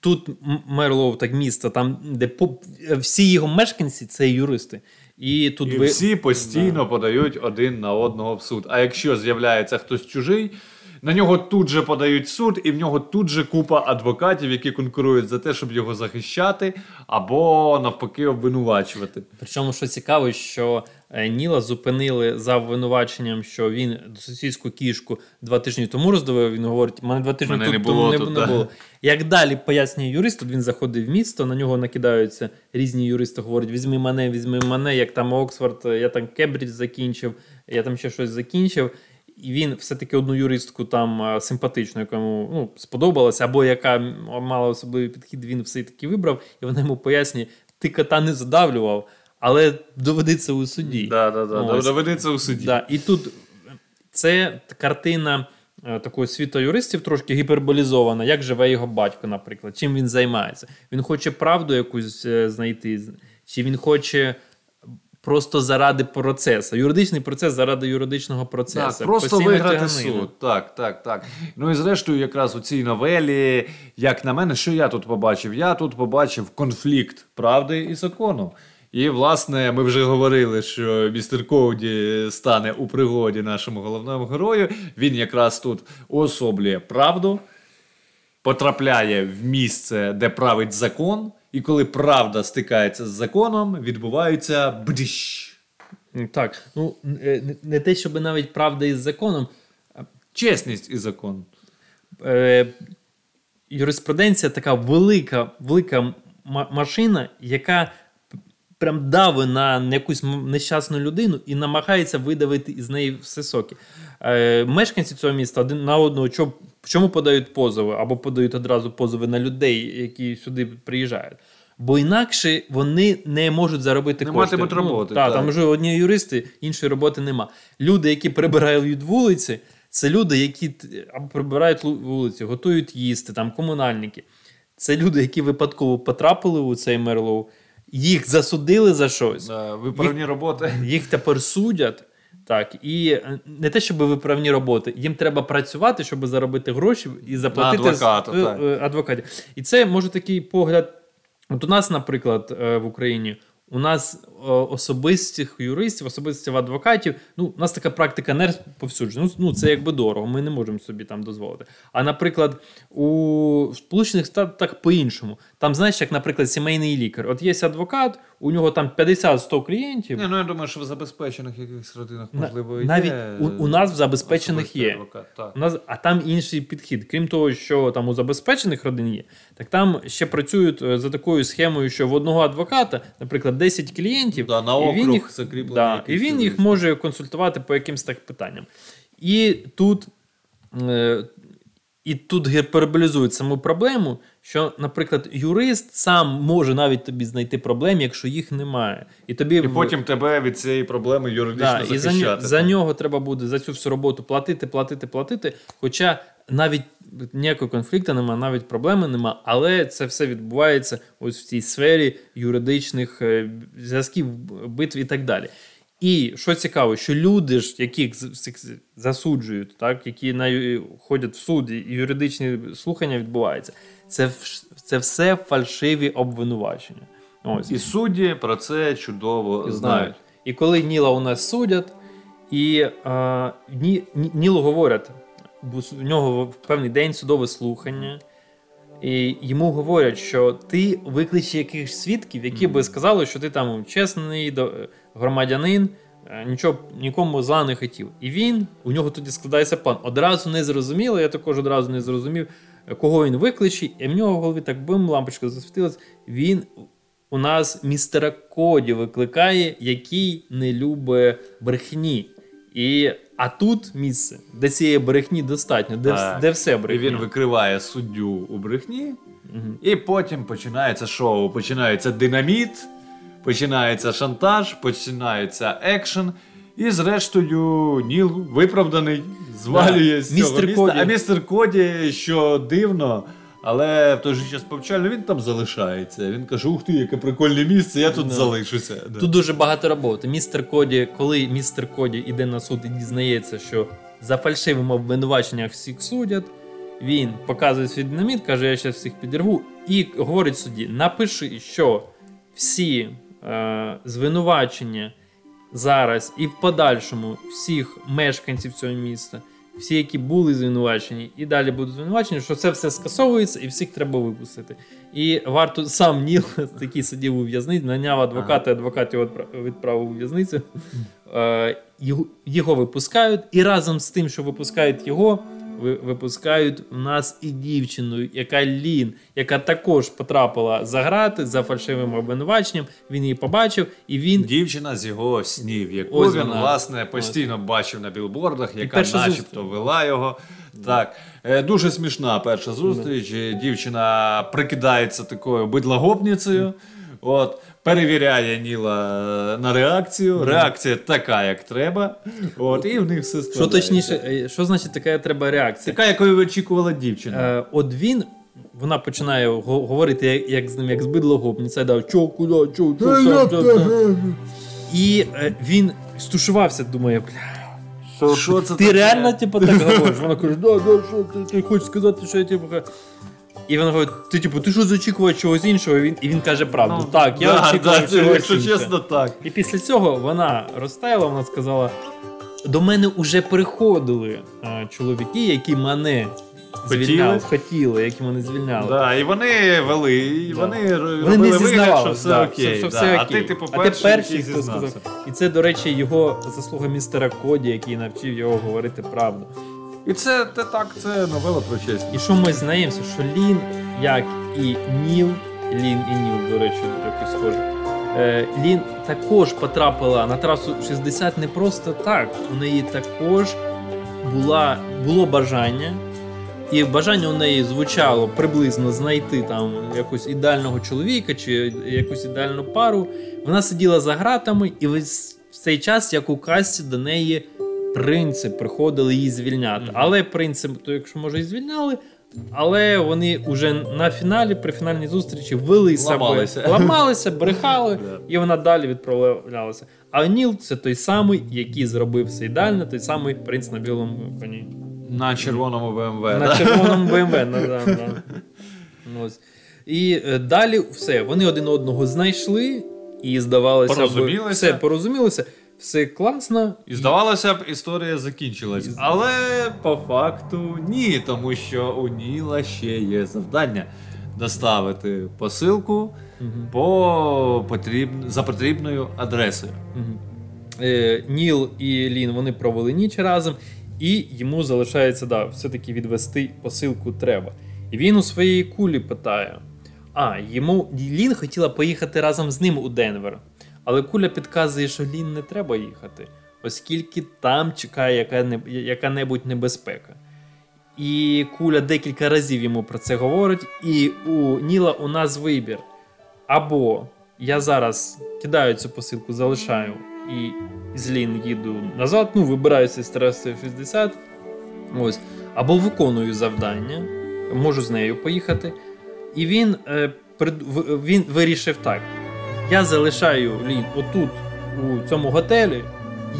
тут Мерлоу, так, місто, там, де поп... всі його мешканці – це юристи. І, тут і ви... всі постійно да. подають один на одного в суд. А якщо з'являється хтось чужий, на нього тут же подають суд, і в нього тут же купа адвокатів, які конкурують за те, щоб його захищати, або навпаки обвинувачувати. Причому, що цікаво, що Ніла зупинили за обвинуваченням, що він сусідську кішку два тижні тому роздавив, він говорить, мене два тижні мене тут не було. Тут, не, не було. Як далі пояснює юрист, тут він заходить в місто, на нього накидаються різні юристи, говорять, візьми мене, візьми мене, як там Оксфорд, я там Кембридж закінчив, я там ще щось закінчив. І він все-таки одну юристку там симпатичну, яка йому ну, сподобалася, або яка мала особливий підхід, він все-таки вибрав, і вона йому пояснює, ти кота не задавлював, але доведи це у суді. Да, да, да, ну, доведи це у суді. Да. І тут це картина такого світу юристів трошки гіперболізована, як живе його батько, наприклад, чим він займається. Він хоче правду якусь знайти, чи він хоче... Просто заради процесу. Юридичний процес заради юридичного процесу. Так, просто постійно виграти тяганина. Суд. Так, так, так. Ну і зрештою якраз у цій новелі, як на мене, що я тут побачив? Я тут побачив конфлікт правди і закону. І, власне, ми вже говорили, що містер Коуді стане у пригоді нашому головному герою. Він якраз тут уособлює правду, потрапляє в місце, де править закон. І коли правда стикається з законом, відбувається бдіщ. Так, ну не, не те, щоб навіть правда із законом. Чесність і закон. Е, юриспруденція така велика, велика машина, яка прям давить на якусь нещасну людину і намагається видавити із неї все соки. Е, мешканці цього міста один на одного чоб. В чому подають позови? Або подають одразу позови на людей, які сюди приїжджають. Бо інакше вони не можуть заробити не кошти. Не матимуть роботи. Ну, та, так, там вже одні юристи, іншої роботи нема. Люди, які прибирають вулиці, це люди, які прибирають вулиці, готують їсти, там комунальники. Це люди, які випадково потрапили у цей Мерлоу. Їх засудили за щось. Да, виправні їх, роботи. Їх тепер судять. Так, і не те, щоб виправні роботи. Їм треба працювати, щоб заробити гроші і заплатити адвокату, адвокатів. І це, може, такий погляд. От у нас, наприклад, в Україні, у нас особистих юристів, особистих адвокатів, ну, у нас така практика не розповсюджена. Ну, це якби дорого, ми не можемо собі там дозволити. А, наприклад, у Сполучених Штатах по-іншому. Там, знаєш, як, наприклад, сімейний лікар. От є адвокат, у нього там п'ятдесят-сто клієнтів. Не, ну, я думаю, що в забезпечених якихось родинах, можливо, і навіть є. Навіть у, у нас в забезпечених є. Адвокат, так. У нас, а там інший підхід. Крім того, що там у забезпечених родин є, так там ще працюють за такою схемою, що в одного адвоката, наприклад, десять клієнтів. Да, на округ і він їх, да, і він їх може консультувати по якимсь так питанням. І тут... Е, І тут гіперболізують саму проблему, що, наприклад, юрист сам може навіть тобі знайти проблем, якщо їх немає. І, тобі... і потім тебе від цієї проблеми юридично да, захищати. І за, за нього треба буде, за цю всю роботу платити, платити, платити. Хоча навіть ніякого конфлікту немає, навіть проблеми немає. Але це все відбувається ось в цій сфері юридичних зв'язків, битв і так далі. І що цікаво, що люди ж, яких засуджують, так, які на, ходять в суд, і юридичні слухання відбуваються, це, це все фальшиві обвинувачення. Ось. І судді про це чудово і знають. І коли Ніла у нас судять, і е, Ні, Нілу говорять, бо у нього в певний день судове слухання, і йому говорять, що ти викличеш якихось свідків, які mm. би сказали, що ти там чесний громадянин, нічого нікому зла не хотів. І він, у нього тоді складається план. Одразу не зрозуміло, я також одразу не зрозумів, кого він викличе. І в нього в голові так бим, лампочка засвітилась. Він у нас містера Коді викликає, який не любить брехні. І... А тут місце, де цієї брехні достатньо, де, а, де все брехня. І він викриває суддю у брехні, угу. І потім починається шоу, починається динаміт, починається шантаж, починається екшен. І зрештою Ніл виправданий, звалює да. з цього містер міста. Коді. А містер Коді, що дивно, але в той же час повчально, він там залишається. Він каже, ух ти, яке прикольне місце, я тут да. залишуся. Тут да. дуже багато роботи. Містер Коді, коли містер Коді іде на суд і дізнається, що за фальшивим обвинуваченням всіх судять, він показує свій динаміт, каже, я зараз всіх підірву, і говорить судді, напиши, що всі е, звинувачення зараз і в подальшому всіх мешканців цього міста, всі, які були звинувачені і далі будуть звинувачені, що це все скасовується і всіх треба випустити. І варто сам Ніл, такий сидів у в'язниці, наняв адвоката, адвокат його відправив у в'язницю. Його випускають, і разом з тим, що випускають його, випускають у нас і дівчину, яка Лін, яка також потрапила за грати за фальшивим обвинуваченням. Він її побачив, і він... Дівчина з його снів, яку Ось він, вона. власне, постійно Ось. бачив на білбордах, яка начебто зустріч. вела його. Так. Дуже смішна перша зустріч. Дівчина прикидається такою бидлогопницею. От. Перевіряє Ніла на реакцію. Реакція така, як треба. От, і в них все складається. Що точніше, що значить така треба реакція? Така, якою очікувала дівчина. Е, от він, вона починає говорити як, як з ним, як з бидлогопницею. Да, чо, куди, чо, чо. І е, він стушувався, думає, бля. Що, що це ти таке? Реально типу, так говориш? Вона каже, да, да, що, ти, ти хочеш сказати, що я типу... І він говорить, ти типу, ти що очікував чогось іншого? І він, і він каже правду. Ну, так, я да, очікував да, чогось іншого. Чесно, так. І після цього вона розтаяла, вона сказала, до мене вже приходили а, чоловіки, які мене хотіли. звільняли, хотіли, які мене звільняли. Да, і вони вели, і да. вони робили вигляд, що все да, окей. Що, що все да. окей. А ти, типу, перший, а ти перший хто сказав. І це, до речі, його заслуга містера Коді, який навчив його говорити правду. І це те так, це новела про честь. І що ми знаємося, що Лін, як і Ніл, Лін і Ніл, до речі, якось схожі, Лін також потрапила на трасу шістдесят не просто так. У неї також була, було бажання, і бажання у неї звучало приблизно знайти там якогось ідеального чоловіка чи якусь ідеальну пару. Вона сиділа за гратами, і весь цей час, як у касті, до неї принцип приходили її звільняти. Mm-hmm. Але принцип, то якщо може і звільняли, але вони вже на фіналі, при фінальній зустрічі вели себе, ламалися, брехали, yeah. і вона далі відправлялася. А Ніл це той самий, який зробив все ідеально, той самий принц на білому коні. На червоному БМВ. На да? червоному БМВ, да, да. Ось. І далі все, вони один одного знайшли і здавалося, порозумілися. все порозумілися. Все класно. І здавалося б, історія закінчилась. Але по факту ні, тому що у Ніла ще є завдання. доставити посилку mm-hmm. по потріб... за потрібною адресою. Mm-hmm. Е, Ніл і Лін, вони провели ніч разом, і йому залишається, да, все-таки відвести посилку треба. І він у своїй кулі питає. А, йому Лін хотіла поїхати разом з ним у Денвер. Але куля підказує, що Лін не треба їхати, оскільки там чекає яка, яка-небудь небезпека. І куля декілька разів йому про це говорить, і у Ніла у нас вибір. Або я зараз кидаю цю посилку, залишаю і з Лін їду назад, ну, вибираюся з Траси шістдесят, ось, або виконую завдання, можу з нею поїхати. І він, е, прид... він вирішив так. Я залишаю Лін отут, у цьому готелі,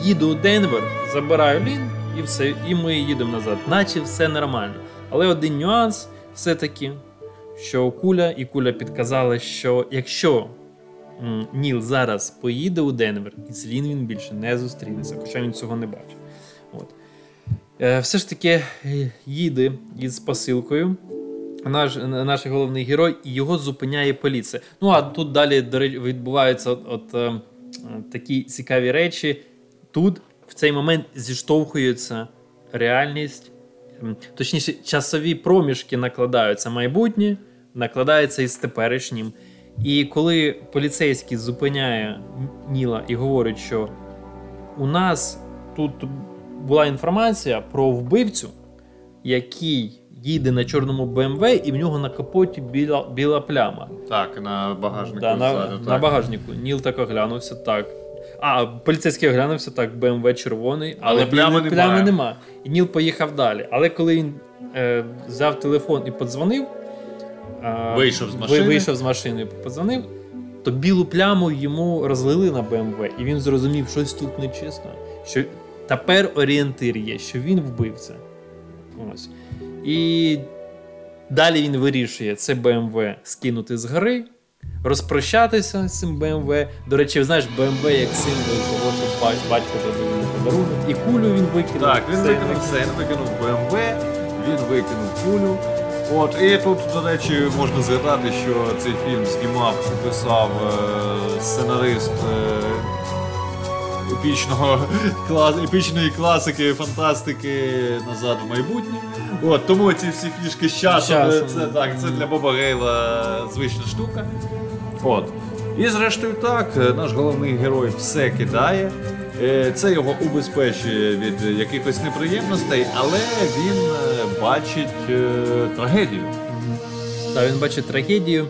їду у Денвер, забираю Лін, і все, і ми їдемо назад. Наче все нормально. Але один нюанс все-таки, що Куля і Куля підказали, що якщо м, Ніл зараз поїде у Денвер, із Лін він більше не зустрінеться, хоча він цього не бачив. От. Е, все ж таки їде із посилкою Наш, наш головний герой, і його зупиняє поліція. Ну, а тут далі відбуваються от, от, е, такі цікаві речі. Тут в цей момент зіштовхується реальність, точніше, часові проміжки накладаються майбутнє, накладається із теперішнім. І коли поліцейський зупиняє Ніла і говорить, що у нас тут була інформація про вбивцю, який їде на чорному бе ем ве, і в нього на капоті біла, біла пляма. Так, на багажнику. Да, на, ззаду, на багажнику. Ніл так оглянувся, так. А, поліцейський оглянувся, так, бе ем ве червоний, але, але плями, біли, плями нема. І Ніл поїхав далі. Але коли він е, взяв телефон і подзвонив, е, вийшов з машини, вийшов з машини і подзвонив, то білу пляму йому розлили на бе ем ве, і він зрозумів, що щось тут нечесно. Що тепер орієнтир є, що він вбивця. Ось. І далі він вирішує це бе ем ве скинути з гори, розпрощатися з цим бе ем ве. До речі, знаєш, бе ем ве як символ того, що батько дав йому подарунок. І кулю він викинув. Так, він викинув все, він викинув бе ем ве, він викинув кулю. От, і тут, до речі, можна згадати, що цей фільм знімав, писав е- сценарист е- Епічного, клас, епічної класики, фантастики «Назад в майбутнє». От, тому ці всі фішки з часом, це, так, це для Боба Гейла звична штука. От. І зрештою так, наш головний герой все кидає. Це його убезпечує від якихось неприємностей, але він бачить трагедію. Так, він бачить трагедію.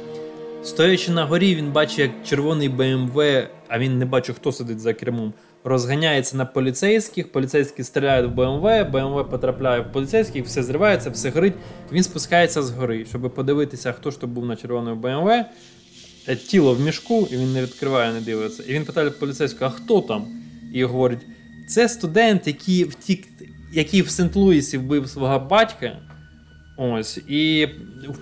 Стоячи на горі, він бачить, як червоний бе ем ве, а він не бачив, хто сидить за кермом, розганяється на поліцейських, поліцейські стріляють в бе ем ве, бе ем ве потрапляє в поліцейських, все зривається, все горить, він спускається з гори, щоб подивитися, хто ж то був на червоному бе ем ве, тіло в мішку, і він не відкриває, не дивиться. І він питає поліцейського, а хто там? І говорить, це студент, який, втік, який в Сент-Луїсі вбив свого батька. Ось, і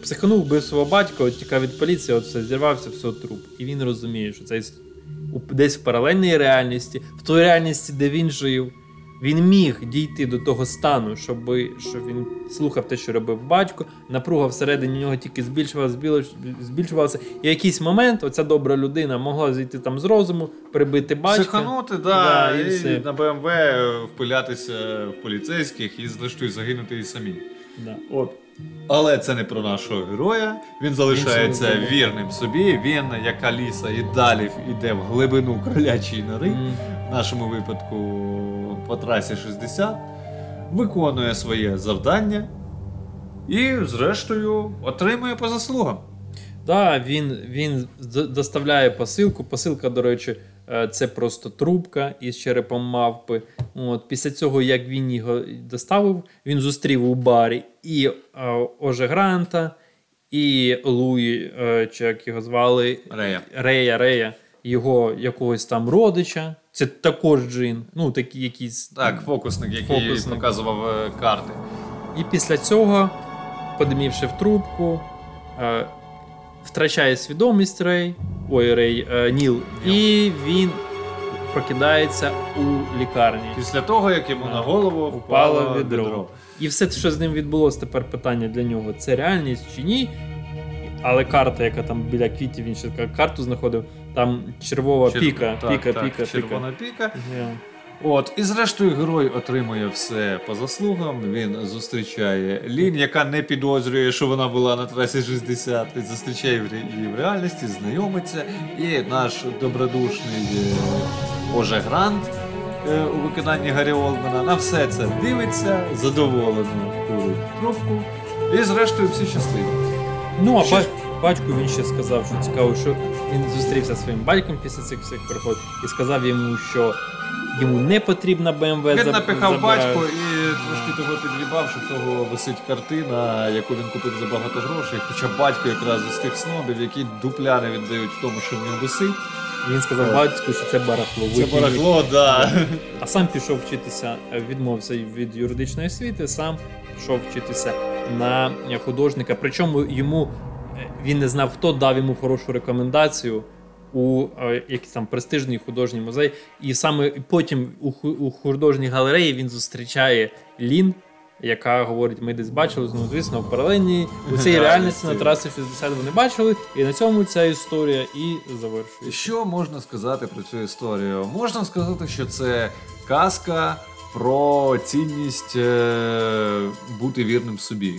психанув, вбив свого батька, втікав від поліції, от все, зірвався, все, труп. І він розуміє, що це десь в паралельній реальності, в той реальності, де він жив, він міг дійти до того стану, щоб, щоб він слухав те, що робив батько, напруга всередині нього тільки збільшувалася, збільшувалася. І в якийсь момент оця добра людина могла зійти там з розуму, прибити батька. Психанути, да, да, і, і, і на бе ем ве впилятися в поліцейських і зрештою загинути і самі. Да. От. Але це не про нашого героя, він залишається він собі вірним собі, він, як Аліса, і далі йде в глибину кролячої нори, mm. в нашому випадку по трасі шістдесят, виконує своє завдання і, зрештою, отримує по заслугам. Так, да, він, він доставляє посилку, посилка, до речі, це просто трубка із черепом мавпи. От, після цього, як він його доставив, він зустрів у барі і Оже Гранта, і Луї, чи як його звали, Рея. Рея, Рея, його якогось там родича. Це також джин, ну такий якийсь... Так, фокусник, який фокусник. показував карти. І після цього, подимівши в трубку, втрачає свідомість Рей, ой, Рей, е, Ніл, і він прокидається у лікарні. Після того, як йому на голову впало відро. відро. І все, що з ним відбулося, тепер питання для нього, це реальність чи ні? Але карта, яка там біля квітів, він ще карту знаходив, там червова Чер... піка, так, піка, так, піка, червона піка. Yeah. От, і зрештою герой отримує все по заслугам, він зустрічає Лін, яка не підозрює, що вона була на трасі шістдесят, він зустрічає її в реальності, знайомиться, і наш добродушний Оже Грант у виконанні Гері Олдмена на все це дивиться, задоволено курить трубку, і зрештою всі щасливі. Ну, а Щас... батьку він ще сказав, що цікаво, що він зустрівся зі своїм батьком після цих всіх пригод і сказав йому, що йому не потрібна бе ем ве. Він напихав забирає. Батько і трошки того підлібав, що в того висить картина, яку він купив за багато грошей. Хоча батько якраз із тих снобів, які дупляни віддають в тому, що в нього висить. Він сказав батьку, що це барахло. Це Викині. барахло, да. А сам пішов вчитися, відмовився від юридичної освіти, сам пішов вчитися на художника. Причому йому, він не знав, хто дав йому хорошу рекомендацію у якийсь там престижний художній музей. І саме потім у, у художній галереї він зустрічає Лін, яка говорить, ми десь бачили, ну, звісно, в паралельній. У цій реальності на трасі шістдесят вони бачили, і на цьому ця історія і завершується. Що можна сказати про цю історію? Можна сказати, що це казка про цінність бути вірним собі.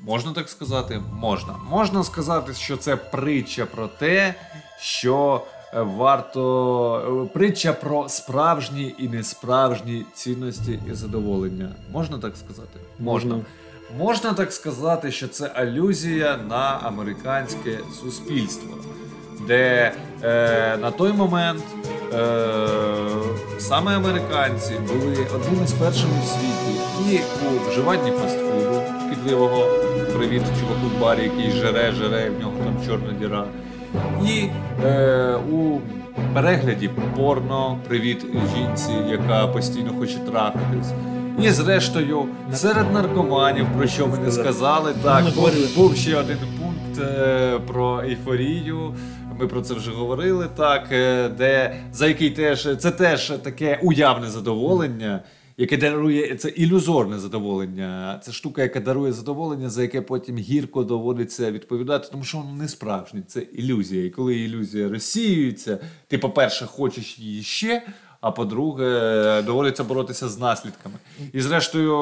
Можна так сказати? Можна. Можна сказати, що це притча про те, що варто... Притча про справжні і несправжні цінності і задоволення. Можна так сказати? Можна. Mm-hmm. Можна так сказати, що це алюзія на американське суспільство, де е, на той момент е, саме американці були одними з першими в світі і у вживанні фастфуду, підливого, привіт чуваку в барі, який жере, жере, в нього там чорна діра. І е, у перегляді порно, привіт жінці, яка постійно хоче трахатись. І зрештою, серед наркоманів, про що ми не сказали, так, був, був ще один пункт е, про ейфорію, ми про це вже говорили, так, е, де, за який теж, це теж таке уявне задоволення, яке дарує, це ілюзорне задоволення, це штука, яка дарує задоволення, за яке потім гірко доводиться відповідати, тому що воно не справжнє, це ілюзія. І коли ілюзія розсіюється, ти, по-перше, хочеш її ще, а по-друге, доводиться боротися з наслідками. І зрештою,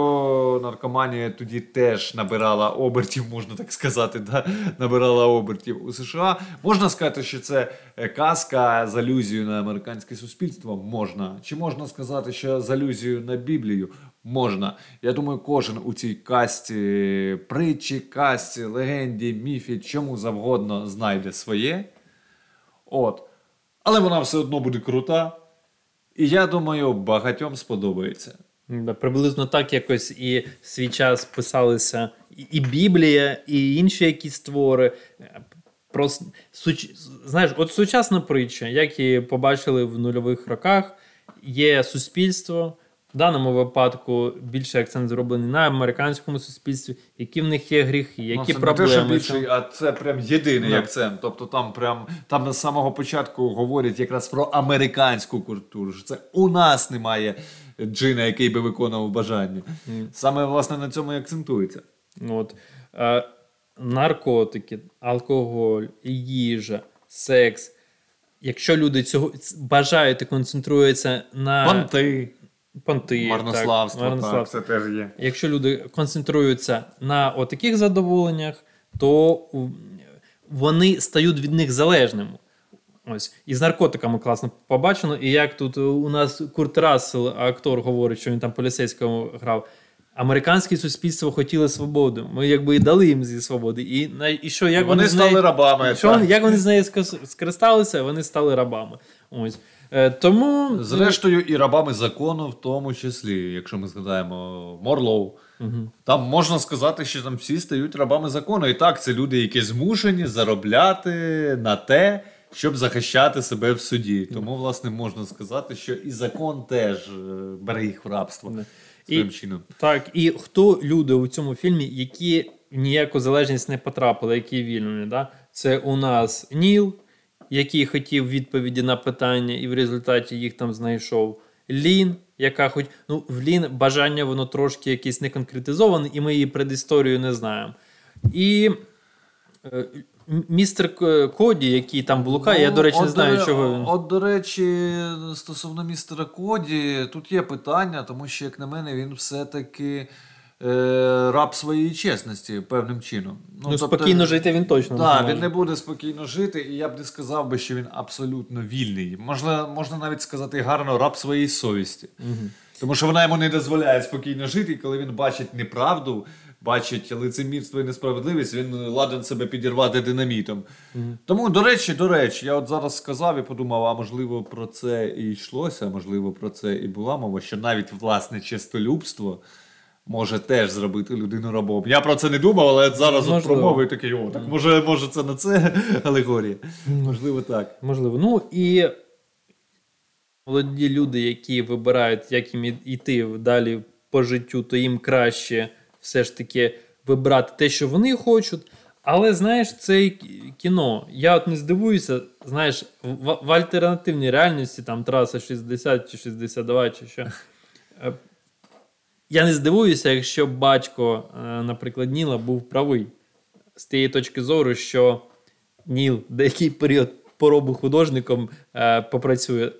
наркоманія тоді теж набирала обертів, можна так сказати, да? набирала обертів у США. Можна сказати, що це казка з алюзією на американське суспільство? Можна. Чи можна сказати, що з алюзією на Біблію? Можна. Я думаю, кожен у цій казці, притчі, казці, легенді, міфі, чому завгодно знайде своє. От. Але вона все одно буде крута. І я думаю, багатьом сподобається. Приблизно так якось і в свій час писалися і Біблія, і інші якісь твори. Про... Суч... Знаєш, от сучасна притча, як її побачили в нульових роках, є суспільство, в даному випадку більший акцент зроблений на американському суспільстві, які в них є гріхи, які ну, проблеми. Це не те, що більший, а це прям єдиний yeah. акцент. Тобто там прям там на самого початку говорять якраз про американську культуру. Це у нас немає джина, який би виконував бажання. Mm. Саме, власне, на цьому і акцентується. От. Е, наркотики, алкоголь, їжа, секс. Якщо люди цього бажають і концентруються на... Понти. Понти, марнославство, так, марнославство. Так, це теж є. Якщо люди концентруються на отаких задоволеннях, то вони стають від них залежними. Ось. І з наркотиками класно побачено. І як тут у нас Курт Рассел, актор, говорить, що він там поліцейського грав. Американське суспільство хотіло свободу. Ми якби і дали їм зі свободи. І, і що, як вони, вони стали неї, рабами. Що, як вони з нею скористалися, вони стали рабами. Ось. Тому... Зрештою, і рабами закону в тому числі, якщо ми згадаємо Мерлоу, угу. там можна сказати, що там всі стають рабами закону. І так, це люди, які змушені заробляти на те, щоб захищати себе в суді. Тому, власне, можна сказати, що і закон теж бере їх в рабство. І, так, і хто люди у цьому фільмі, які ніяку залежність не потрапили, які вільні, да? Це у нас Ніл, який хотів відповіді на питання, і в результаті їх там знайшов. Лін, яка хоч... Ну, в Лін бажання воно трошки якесь неконкретизоване, і ми її предісторію не знаємо. І Містер Коді, який там блукає, ну, я, до речі, не знаю, до, чого він. От, до речі, стосовно містера Коді, тут є питання, тому що, як на мене, він все-таки е, раб своєї чесності, певним чином. Ну, ну тобто, спокійно жити він точно та, не може. Так, він не буде спокійно жити, і я б не сказав би, що він абсолютно вільний. Можна, можна навіть сказати гарно, раб своєї совісті. Угу. Тому що вона йому не дозволяє спокійно жити, і коли він бачить неправду, бачить лицемірство і несправедливість, він ладен себе підірвати динамітом. Mm-hmm. Тому, до речі, до речі, я от зараз сказав і подумав, а можливо про це і йшлося, можливо про це і була мова, що навіть власне честолюбство може теж зробити людину рабом. Я про це не думав, але от зараз от промовив такий, о, так може, може це на це алегорія. Mm-hmm. Можливо так. Можливо. Ну і молоді люди, які вибирають, як їм іти далі по життю, то їм краще все ж таки вибрати те, що вони хочуть. Але, знаєш, це кіно. Я от не здивуюся, знаєш, в, в альтернативній реальності, там траса шістдесят чи шістдесят два, чи що. Я не здивуюся, якщо батько, наприклад, Ніла був правий. З тієї точки зору, що Ніл деякий період поробу художником попрацює.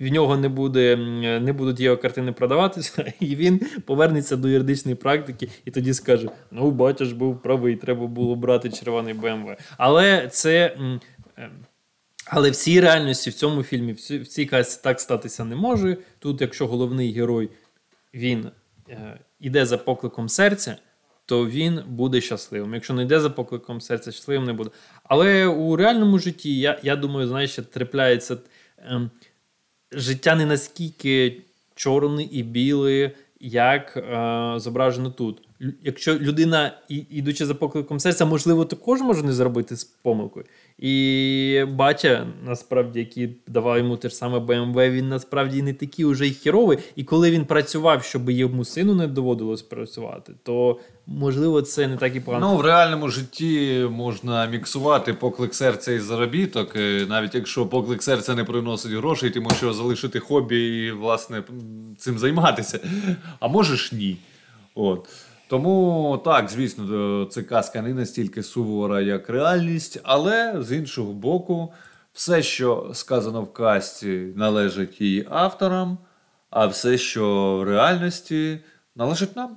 В нього не буде, не будуть його картини продаватися, і він повернеться до юридичної практики і тоді скаже, ну, батя ж був правий, треба було брати червоний Бі Ем Ве. Але це... Але в цій реальності, в цьому фільмі, в цій казці так статися не може. Тут, якщо головний герой, він іде за покликом серця, то він буде щасливим. Якщо не йде за покликом серця, щасливим не буде. Але у реальному житті, я, я думаю, знаєш, ще трапляється... Життя не настільки чорне і біле, як е, зображено тут. Лю, якщо людина, і, ідучи за покликом серця, можливо, також може не зробити з помилкою. І батя, насправді, який давав йому те ж саме Бі Ем Ве, він насправді не такий уже й хіровий. І коли він працював, щоб йому сину не доводилось працювати, то, можливо, це не так і погано. Ну, в реальному житті можна міксувати поклик серця і заробіток. Навіть якщо поклик серця не приносить грошей, ти можеш його залишити хобі і, власне, цим займатися. А можеш ні. От. Тому, так, звісно, це казка не настільки сувора, як реальність, але, з іншого боку, все, що сказано в казці, належить її авторам, а все, що в реальності, належить нам.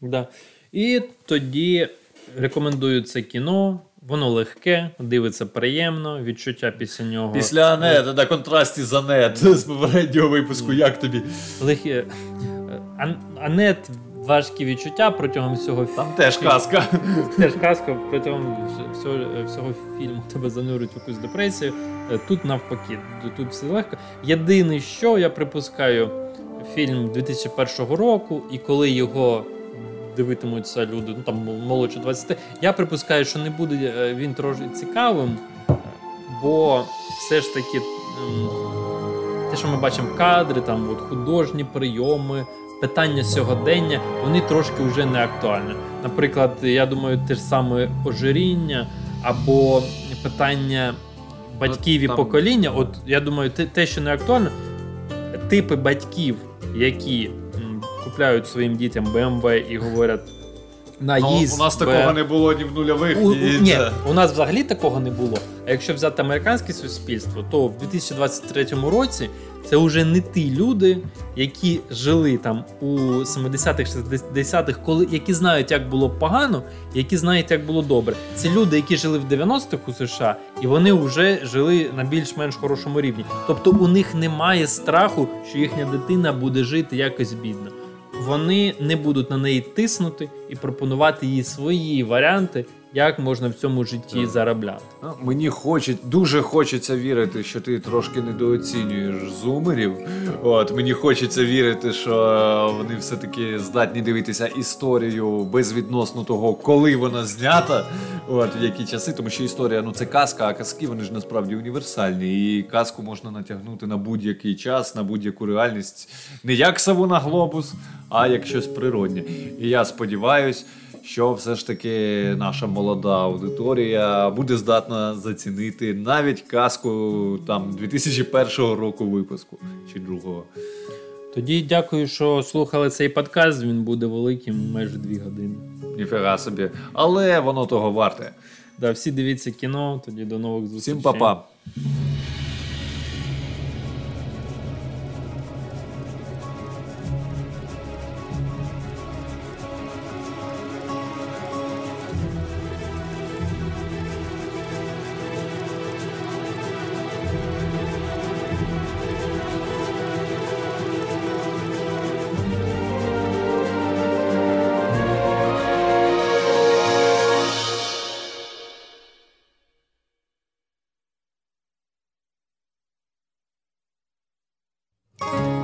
Да. І тоді рекомендую це кіно. Воно легке, дивиться приємно, відчуття після нього. Після «Анет», на контрасті з «Анет» з попереднього випуску, як тобі? Легке. «Анет» важкі відчуття протягом всього фільму. Там теж казка. Теж казка протягом всього, всього фільму тебе занурить в якусь депресію. Тут навпаки, тут все легко. Єдине, що я припускаю, фільм дві тисячі першого року, і коли його дивитимуться люди, ну там молодше двадцяти, я припускаю, що не буде він трохи цікавим, бо все ж таки те, що ми бачимо кадри, там от художні прийоми, питання сьогодення, вони трошки вже не актуальні. Наприклад, я думаю, те ж саме ожиріння або питання батьків і покоління. От я думаю, те, те, що не актуально, типи батьків, які м, купляють своїм дітям Бі Ем Ве і говорять наїзд. Ну, у нас такого Бі... не було ні в нульових. У, ні, ні, у нас взагалі такого не було. А якщо взяти американське суспільство, то в дві тисячі двадцять третьому році це вже не ті люди, які жили там у сімдесятих, шістдесятих, коли, які знають, як було погано, які знають, як було добре. Це люди, які жили в дев'яностих у США, і вони вже жили на більш-менш хорошому рівні. Тобто у них немає страху, що їхня дитина буде жити якось бідно. Вони не будуть на неї тиснути і пропонувати їй свої варіанти, як можна в цьому житті заробляти. Ну, мені хочеть, дуже хочеться вірити, що ти трошки недооцінюєш зумерів. От, мені хочеться вірити, що вони все-таки здатні дивитися історію безвідносно того, коли вона знята, от, в які часи. Тому що історія, ну це казка, а казки, вони ж насправді універсальні. І казку можна натягнути на будь-який час, на будь-яку реальність. Не як сову на глобус, а як щось природнє. І я сподіваюсь, що все ж таки наша молода аудиторія буде здатна зацінити навіть казку там дві тисячі першого року випуску чи другого. Тоді дякую, що слухали цей подкаст. Він буде великим, майже дві години. Ніфіга собі. Але воно того варте. Да, всі дивіться кіно, тоді до нових зустрічей. Всім па-па. Thank you.